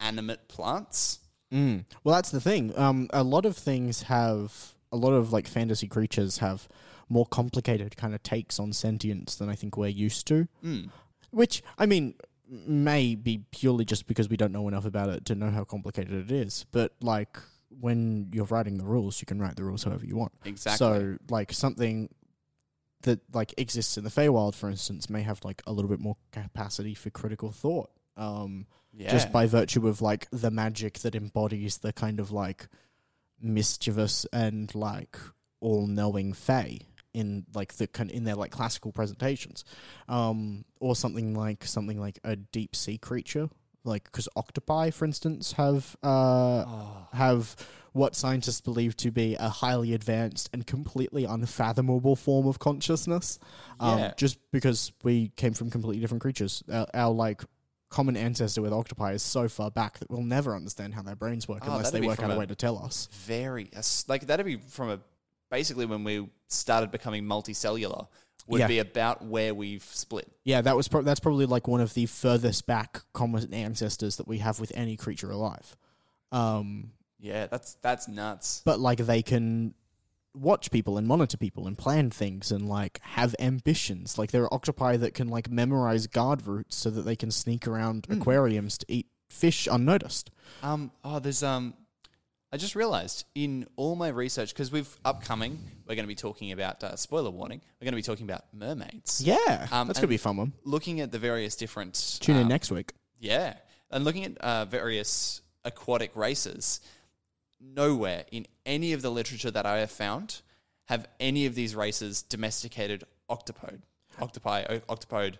animate plants. Mm. Well, that's the thing. Um, a lot of things have, a lot of like fantasy creatures have more complicated kind of takes on sentience than I think we're used to. Mm. Which, I mean, may be purely just because we don't know enough about it to know how complicated it is. But, like, when you're writing the rules, you can write the rules however you want. Exactly. So, like, something that, like, exists in the Feywild, for instance, may have, like, a little bit more capacity for critical thought. Um, yeah. Just by virtue of, like, the magic that embodies the kind of, like, mischievous and, like, all-knowing Fey. in like the in their like classical presentations, um, or something like something like a deep sea creature, like because octopi, for instance, have uh, oh. have what scientists believe to be a highly advanced and completely unfathomable form of consciousness, um, yeah. just because we came from completely different creatures. Our, our like common ancestor with octopi is so far back that we'll never understand how their brains work oh, unless they work out a way to tell us. Very like that'd be from a basically when we started becoming multicellular. Would yeah. be about where we've split. Yeah, that was pro- that's probably like one of the furthest back common ancestors that we have with any creature alive. Um, yeah, that's that's nuts. But like they can watch people and monitor people and plan things and like have ambitions. Like there are octopi that can like memorize guard routes so that they can sneak around mm. aquariums to eat fish unnoticed. Um. Oh, there's um. I just realised in all my research, because we've upcoming, we're going to be talking about, uh, spoiler warning, we're going to be talking about mermaids. Yeah, um, that's going to be a fun one. Looking at the various different... Tune um, in next week. Yeah, and looking at uh, various aquatic races, nowhere in any of the literature that I have found have any of these races domesticated octopode. Octopi, o- octopode.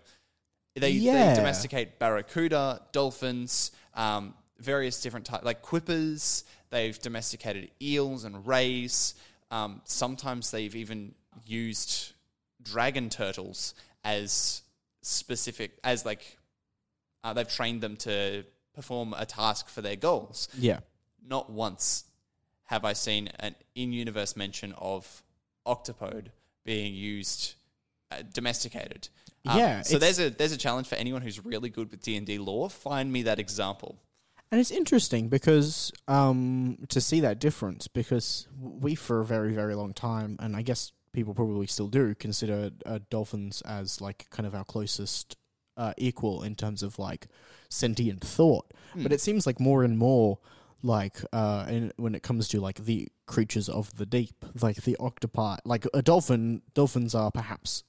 They, yeah. they domesticate barracuda, dolphins, um, various different types, like quippers. They've domesticated eels and rays. Um, sometimes they've even used dragon turtles as specific, as like uh, they've trained them to perform a task for their goals. Yeah. Not once have I seen an in-universe mention of octopode being used, uh, domesticated. Um, yeah. So there's a there's a challenge for anyone who's really good with D and D lore. Find me that example. And it's interesting because um, to see that difference, because we for a very, very long time, and I guess people probably still do, consider uh, dolphins as like kind of our closest uh, equal in terms of like sentient thought. Mm. But it seems like more and more like uh, in, when it comes to like the creatures of the deep, like the octopi, like a dolphin, dolphins are perhaps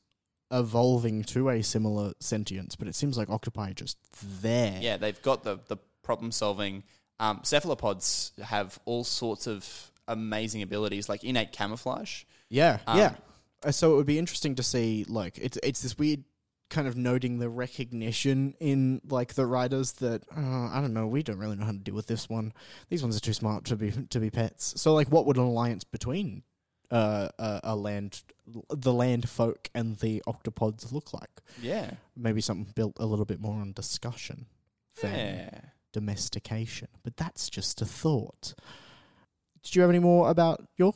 evolving to a similar sentience, but it seems like octopi are just there. Yeah, they've got the... the problem solving. Um, cephalopods have all sorts of amazing abilities, like innate camouflage. Yeah, um, yeah. So it would be interesting to see, like, it's it's this weird kind of noting the recognition in, like, the writers that, uh, I don't know, we don't really know how to deal with this one. These ones are too smart to be to be pets. So, like, what would an alliance between uh, a, a land, the land folk and the octopods look like? Yeah. Maybe something built a little bit more on discussion than... Yeah. Domestication, but that's just a thought. Did you have any more about your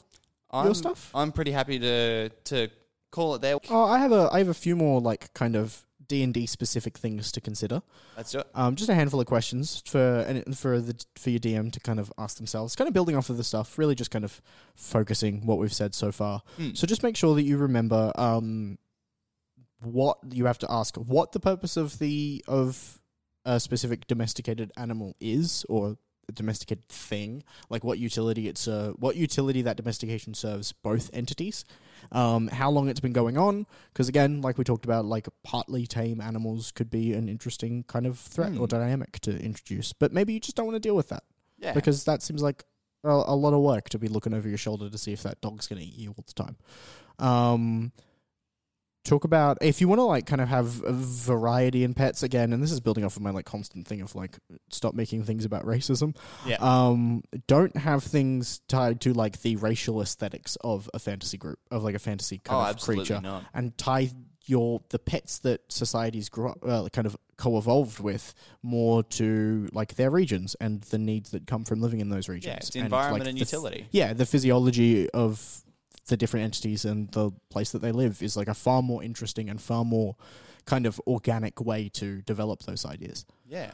I'm, your stuff? I'm pretty happy to to call it there. Oh, I have a I have a few more like kind of D and D specific things to consider. Let's do it. Um, just a handful of questions for and for the for your D M to kind of ask themselves. Kind of building off of the stuff, really just kind of focusing what we've said so far. Mm. So just make sure that you remember um what you have to ask. What the purpose of the of a specific domesticated animal is, or a domesticated thing, like what utility it's uh, what utility that domestication serves both entities, um, how long it's been going on, because again, like we talked about, like partly tame animals could be an interesting kind of threat mm. or dynamic to introduce, but maybe you just don't want to deal with that, yeah, because that seems like a, a lot of work to be looking over your shoulder to see if that dog's going to eat you all the time. Um, Talk about, if you want to like kind of have a variety in pets again, and this is building off of my like constant thing of like, stop making things about racism. Yeah. Um, don't have things tied to like the racial aesthetics of a fantasy group, of like a fantasy kind oh, of creature. Not. And tie your, the pets that societies grow, uh, kind of co-evolved with more to like their regions and the needs that come from living in those regions. Yeah, it's the environment and, like, and utility. Th- yeah, the physiology of... the different entities and the place that they live is like a far more interesting and far more kind of organic way to develop those ideas. Yeah.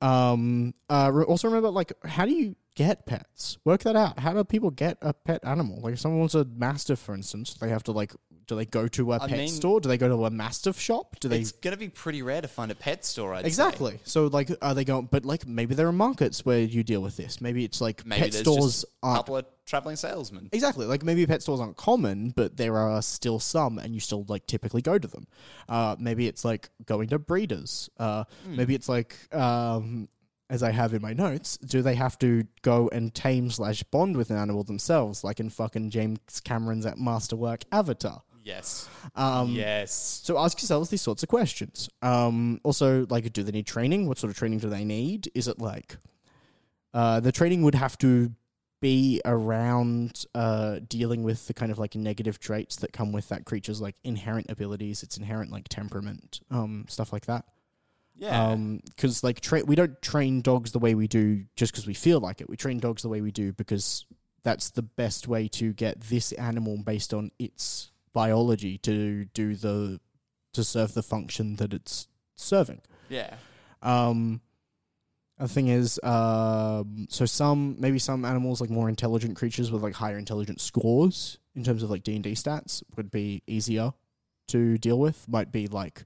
Um, uh, re- also remember, like, how do you get pets? Work that out. How do people get a pet animal? Like, if someone wants a mastiff, for instance, they have to like, do they go to a I pet mean, store? Do they go to a mastiff shop? Do they? It's going to be pretty rare to find a pet store, I'd exactly. say. Exactly. So, like, are they going? But like, maybe there are markets where you deal with this. Maybe it's like maybe pet stores aren't. A couple of traveling salesmen. Exactly. Like maybe pet stores aren't common, but there are still some, and you still like typically go to them. Uh, maybe it's like going to breeders. Uh, mm. Maybe it's like. Um, as I have in my notes, do they have to go and tame slash bond with an animal themselves, like in fucking James Cameron's masterwork Avatar? Yes. Um, yes. So ask yourselves these sorts of questions. Um, also, like, do they need training? What sort of training do they need? Is it like... Uh, the training would have to be around uh, dealing with the kind of like negative traits that come with that creature's like inherent abilities, its inherent like temperament, um, stuff like that. Yeah. Because um, like tra- we don't train dogs the way we do just because we feel like it. We train dogs the way we do because that's the best way to get this animal based on its biology to do the to serve the function that it's serving. Yeah. Um. The thing is, um, so some, maybe some animals, like more intelligent creatures with like higher intelligence scores in terms of like D and D stats would be easier to deal with. Might be like,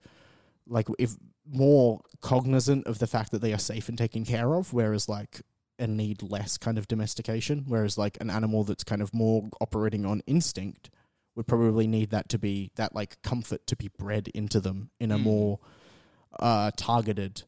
like if more cognizant of the fact that they are safe and taken care of, whereas like and need less kind of domestication. Whereas like an animal that's kind of more operating on instinct would probably need that to be, that like comfort to be bred into them in a mm. more uh, targeted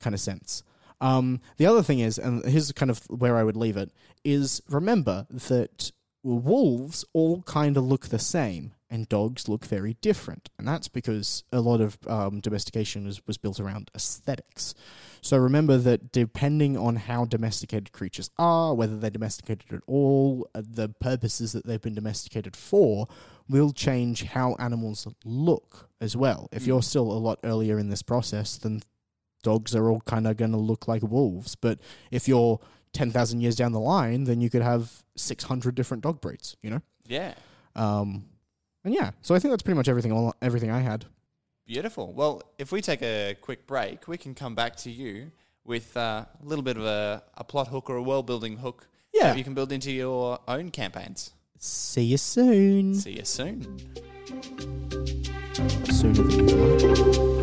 kind of sense. Um, the other thing is, and here's kind of where I would leave it, is remember that wolves all kind of look the same and dogs look very different. And that's because a lot of um, domestication was, was built around aesthetics. So remember that depending on how domesticated creatures are, whether they're domesticated at all, the purposes that they've been domesticated for will change how animals look as well. If you're still a lot earlier in this process, then dogs are all kind of going to look like wolves. But if you're ten thousand years down the line, then you could have six hundred different dog breeds, you know? Yeah. Um, and yeah, so I think that's pretty much everything all, everything I had. Beautiful. Well, if we take a quick break, we can come back to you with uh, a little bit of a, a plot hook or a world-building hook yeah. that you can build into your own campaigns. See you soon. See you soon. Sooner than you like.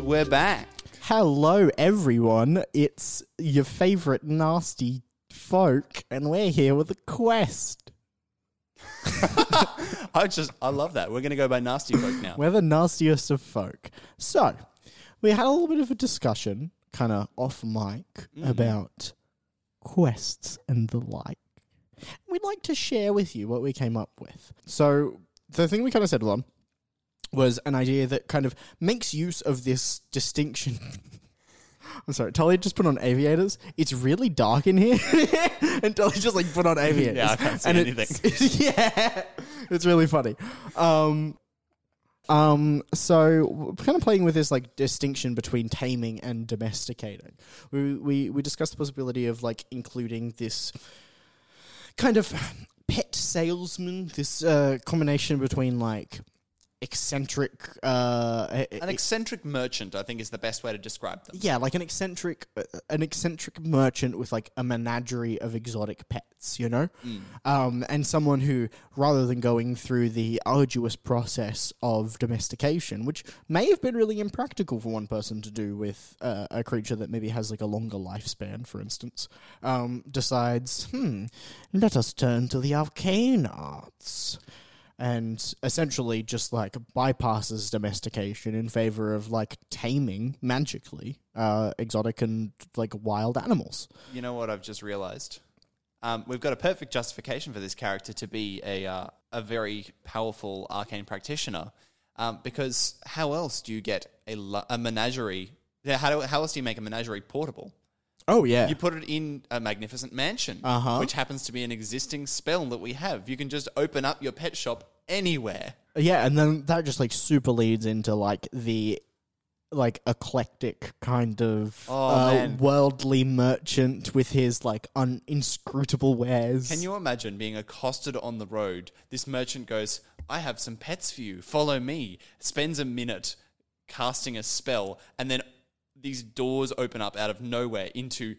We're back. Hello, everyone. It's your favourite nasty folk, and we're here with a quest. I just, I love that. We're going to go by nasty folk now. We're the nastiest of folk. So, we had a little bit of a discussion, kind of off mic, mm. about quests and the like. We'd like to share with you what we came up with. So, the thing we kind of settled on was an idea that kind of makes use of this distinction. I'm sorry, Tully just put on aviators. It's really dark in here. And Tully just like put on aviators. Yeah, I can't see and anything. It's, yeah, it's really funny. Um, um, so we're kind of playing with this like distinction between taming and domesticating. We we we discussed the possibility of like including this kind of pet salesman, this uh, combination between like eccentric uh an eccentric it, merchant I think is the best way to describe them. Yeah, like an eccentric uh, an eccentric merchant with like a menagerie of exotic pets, you know. mm. Um and someone who, rather than going through the arduous process of domestication, which may have been really impractical for one person to do with uh, a creature that maybe has like a longer lifespan, for instance, um decides hmm let us turn to the arcane arts, and essentially just, like, bypasses domestication in favor of, like, taming, magically, uh, exotic and, like, wild animals. You know what I've just realized? Um, we've got a perfect justification for this character to be a uh, a very powerful arcane practitioner, um, because how else do you get a, a menagerie... How, do, how else do you make a menagerie portable? Oh, yeah. You put it in a magnificent mansion, uh-huh. which happens to be an existing spell that we have. You can just open up your pet shop anywhere. Yeah, and then that just, like, super leads into, like, the, like, eclectic kind of oh, uh, worldly merchant with his, like, un- inscrutable wares. Can you imagine being accosted on the road? This merchant goes, I have some pets for you. Follow me. Spends a minute casting a spell, and then these doors open up out of nowhere into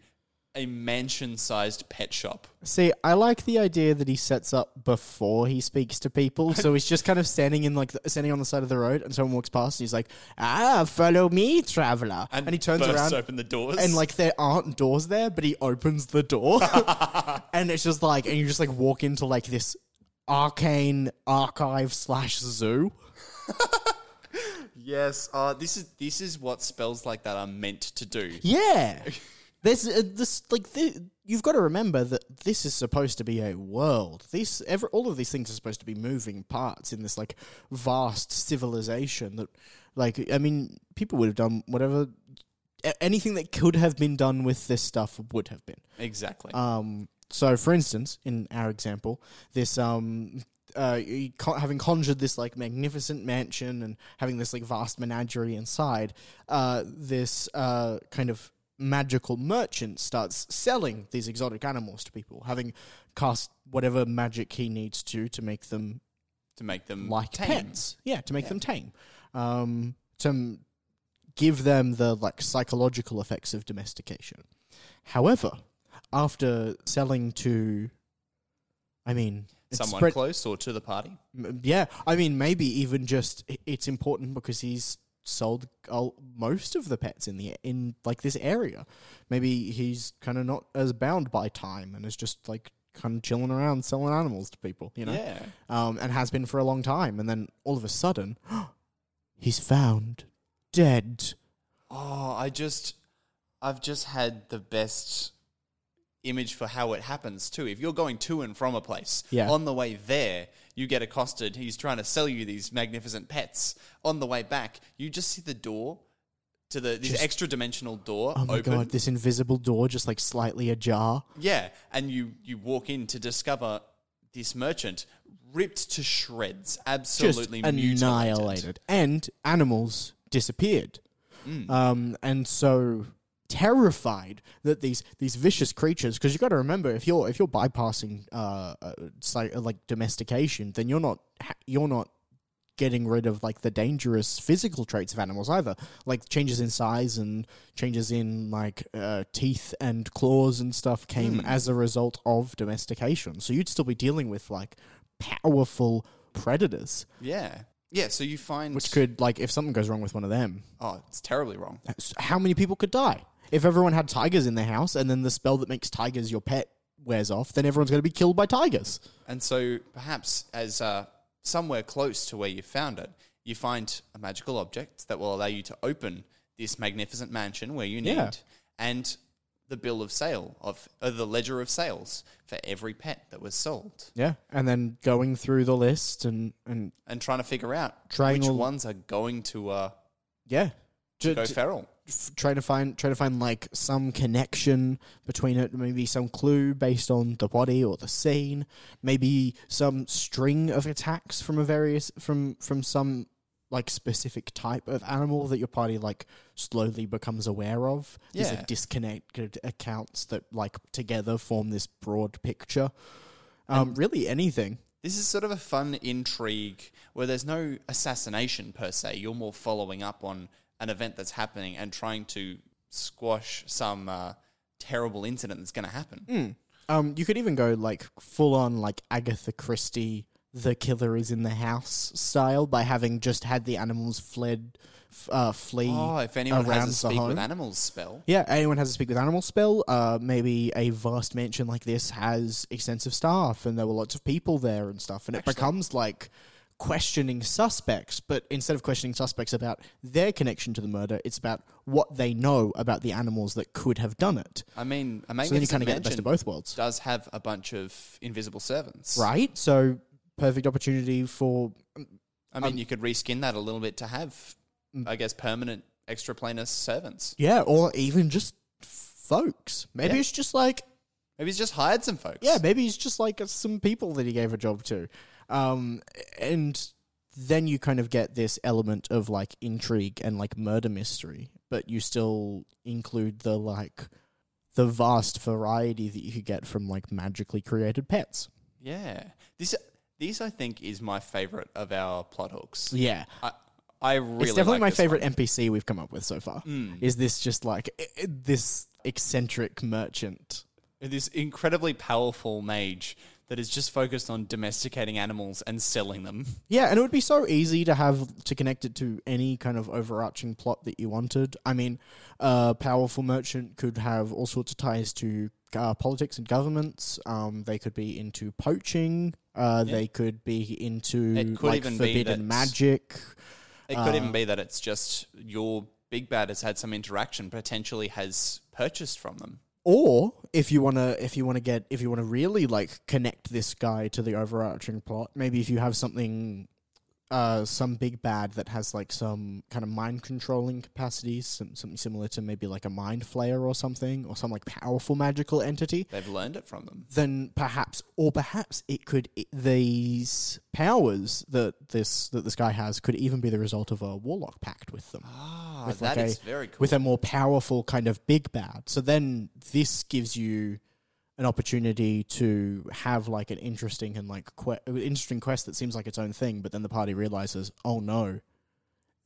a mansion-sized pet shop. See, I like the idea that he sets up before he speaks to people. So he's just kind of standing in like the, standing on the side of the road, and someone walks past, and he's like, "Ah, follow me, traveler." And, and he turns around, open the doors, and like there aren't doors there, but he opens the door, and it's just like, and you just like walk into like this arcane archive slash zoo. Yes, uh, this is this is what spells like that are meant to do. Yeah. There's uh, this like th- you've got to remember that this is supposed to be a world. These every, all of these things are supposed to be moving parts in this like vast civilization that, like, I mean, people would have done whatever, anything that could have been done with this stuff would have been. Exactly. Um. So, for instance, in our example, this um. Uh, having conjured this like magnificent mansion and having this like vast menagerie inside, uh, this uh, kind of magical merchant starts selling these exotic animals to people, having cast whatever magic he needs to to make them to make them like tame. pets, yeah, to make yeah. them tame, um, to give them the like psychological effects of domestication. However, after selling to, I mean. Someone spread, close or to the party? Yeah. I mean, maybe even just it's important because he's sold most of the pets in the in like this area. Maybe he's kind of not as bound by time and is just like kind of chilling around selling animals to people, you know? Yeah. Um, and has been for a long time. And then all of a sudden, he's found dead. Oh, I just... I've just had the best... image for how it happens too. If you're going to and from a place, yeah. on the way there, you get accosted. He's trying to sell you these magnificent pets. On the way back, you just see the door to the this just, extra dimensional door. Oh my open. God! This invisible door, just like slightly ajar. Yeah, and you you walk in to discover this merchant ripped to shreds, absolutely just annihilated, mutilated. And animals disappeared. Mm. Um, and so. Terrified that these these vicious creatures, because you've got to remember, if you're if you're bypassing uh, uh like, like domestication, then you're not you're not getting rid of like the dangerous physical traits of animals either, like changes in size and changes in like uh, teeth and claws and stuff came mm. as a result of domestication. So you'd still be dealing with like powerful predators. Yeah. Yeah, so you find... Which could, like, if something goes wrong with one of them... Oh, it's terribly wrong. How many people could die? If everyone had tigers in their house, and then the spell that makes tigers your pet wears off, then everyone's going to be killed by tigers. And so, perhaps, as uh, somewhere close to where you found it, you find a magical object that will allow you to open this magnificent mansion where you need, yeah. and the bill of sale, of uh, the ledger of sales for every pet that was sold. Yeah, and then going through the list and... And, and trying to figure out trying which ones are going to... Uh, yeah. To, to go to, feral. F- trying to find, trying to find like, some connection between it, maybe some clue based on the body or the scene, maybe some string of attacks from a various... from from some... like specific type of animal that your party like slowly becomes aware of. Yeah. There's a disconnected accounts that like together form this broad picture. Um, really anything. This is sort of a fun intrigue where there's no assassination per se. You're more following up on an event that's happening and trying to squash some uh, terrible incident that's going to happen. Mm. Um, you could even go like full on like Agatha Christie The Killer Is in the House style by having just had the animals fled, uh, flee around the home. Oh, if anyone has a speak with animals spell. Yeah, anyone has a speak with animals spell. Uh, maybe a vast mansion like this has extensive staff and there were lots of people there and stuff. And Actually, it becomes like questioning suspects, but instead of questioning suspects about their connection to the murder, it's about what they know about the animals that could have done it. I mean, I mean, so then you kind of get the best of both worlds. Does have a bunch of invisible servants. Right, so... Perfect opportunity for... Um, I mean, um, you could reskin that a little bit to have, I guess, permanent extraplanar servants. Yeah, or even just folks. Maybe yeah. it's just like... Maybe he's just hired some folks. Yeah, maybe he's just like uh, some people that he gave a job to. Um, and then you kind of get this element of like intrigue and like murder mystery, but you still include the like the vast variety that you could get from like magically created pets. Yeah. This... These, I think, is my favourite of our plot hooks. Yeah. I, I really It's definitely like my favourite one. N P C we've come up with so far. Mm. Is this just like it, this eccentric merchant. This incredibly powerful mage that is just focused on domesticating animals and selling them. Yeah, and it would be so easy to have to connect it to any kind of overarching plot that you wanted. I mean, a powerful merchant could have all sorts of ties to uh, politics and governments. Um, they could be into poaching. Uh, yeah. They could be into could like forbidden magic. It could uh, even be that it's just your Big Bad has had some interaction, potentially has purchased from them. Or if you want to, if you want to get, if you want to really like connect this guy to the overarching plot, maybe if you have something, uh, some big bad that has like some kind of mind controlling capacities, some, something similar to maybe like a mind flayer or something, or some like powerful magical entity. They've learned it from them. Then perhaps, or perhaps it could it, these powers that this that this guy has could even be the result of a warlock pact with them. Ah. Oh, that like is a, very cool. With a more powerful kind of big bad. So then this gives you an opportunity to have like an interesting and like que- interesting quest that seems like its own thing, but then the party realizes, oh no,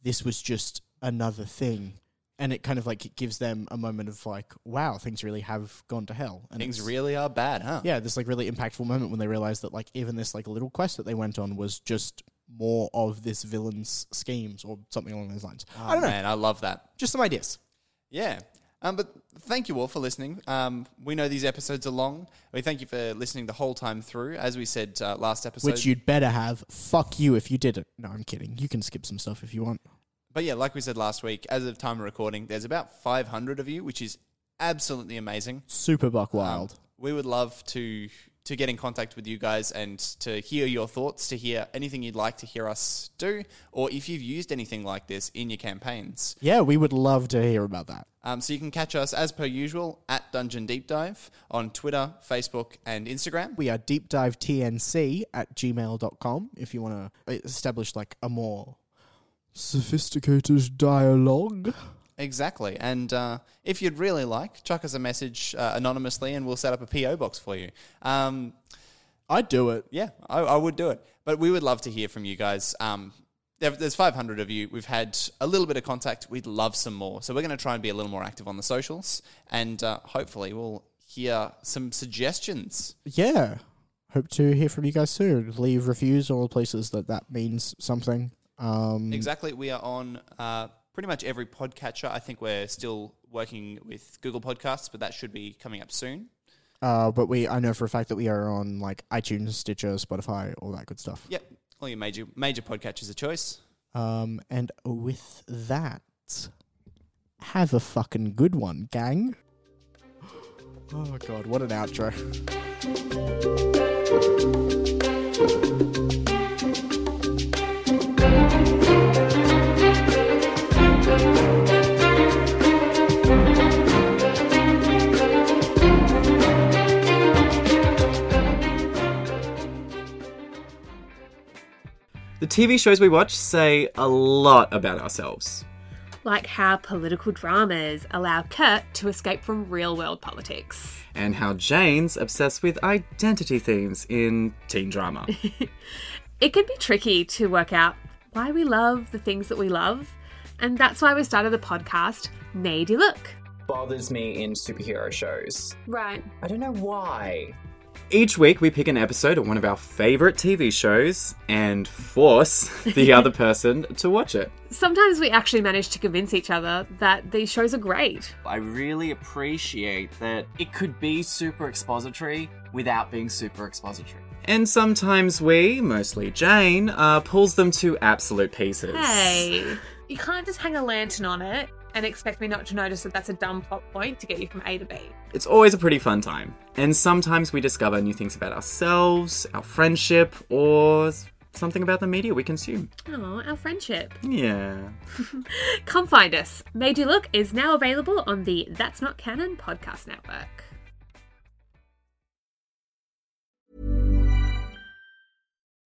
this was just another thing. And it kind of like it gives them a moment of like, wow, things really have gone to hell. And things really are bad, huh? Yeah, this like really impactful moment when they realize that like even this like little quest that they went on was just more of this villain's schemes or something along those lines. Oh, I don't know. Man, I love that. Just some ideas. Yeah. Um, but thank you all for listening. Um, we know these episodes are long. We thank you for listening the whole time through. As we said uh, last episode. Which you'd better have. Fuck you if you didn't. No, I'm kidding. You can skip some stuff if you want. But yeah, like we said last week, as of time of recording, there's about five hundred of you, which is absolutely amazing. Super buck wild. Um, we would love to... to get in contact with you guys and to hear your thoughts, to hear anything you'd like to hear us do, or if you've used anything like this in your campaigns. Yeah, we would love to hear about that. Um, so you can catch us, as per usual, at Dungeon Deep Dive on Twitter, Facebook, and Instagram. We are deep dive T N C at gmail dot com if you want to establish like a more sophisticated dialogue. Exactly. And uh, if you'd really like, chuck us a message uh, anonymously and we'll set up a P O box for you. Um, I'd do it. Yeah, I, I would do it. But we would love to hear from you guys. Um, there, there's five hundred of you. We've had a little bit of contact. We'd love some more. So we're going to try and be a little more active on the socials. And uh, hopefully we'll hear some suggestions. Yeah. Hope to hear from you guys soon. Leave reviews all the places that that means something. Um, exactly. We are on... Uh, pretty much every podcatcher. I think we're still working with Google Podcasts, but that should be coming up soon. Uh, but we, I know for a fact that we are on like iTunes, Stitcher, Spotify, all that good stuff. Yep, all your major major podcatchers of choice. Um, and with that, have a fucking good one, gang. Oh God, what an outro. The T V shows we watch say a lot about ourselves. Like how political dramas allow Kurt to escape from real-world politics. And how Jane's obsessed with identity themes in teen drama. It can be tricky to work out why we love the things that we love, and that's why we started the podcast Made You Look. Bothers me in superhero shows. Right. I don't know why. Each week, we pick an episode of one of our favourite T V shows and force the other person to watch it. Sometimes we actually manage to convince each other that these shows are great. I really appreciate that it could be super expository without being super expository. And sometimes we, mostly Jane, uh, pulls them to absolute pieces. Hey, you can't just hang a lantern on it and expect me not to notice that that's a dumb plot point to get you from A to B. It's always a pretty fun time. And sometimes we discover new things about ourselves, our friendship, or something about the media we consume. Oh, our friendship. Yeah. Come find us. Made You Look is now available on the That's Not Canon podcast network.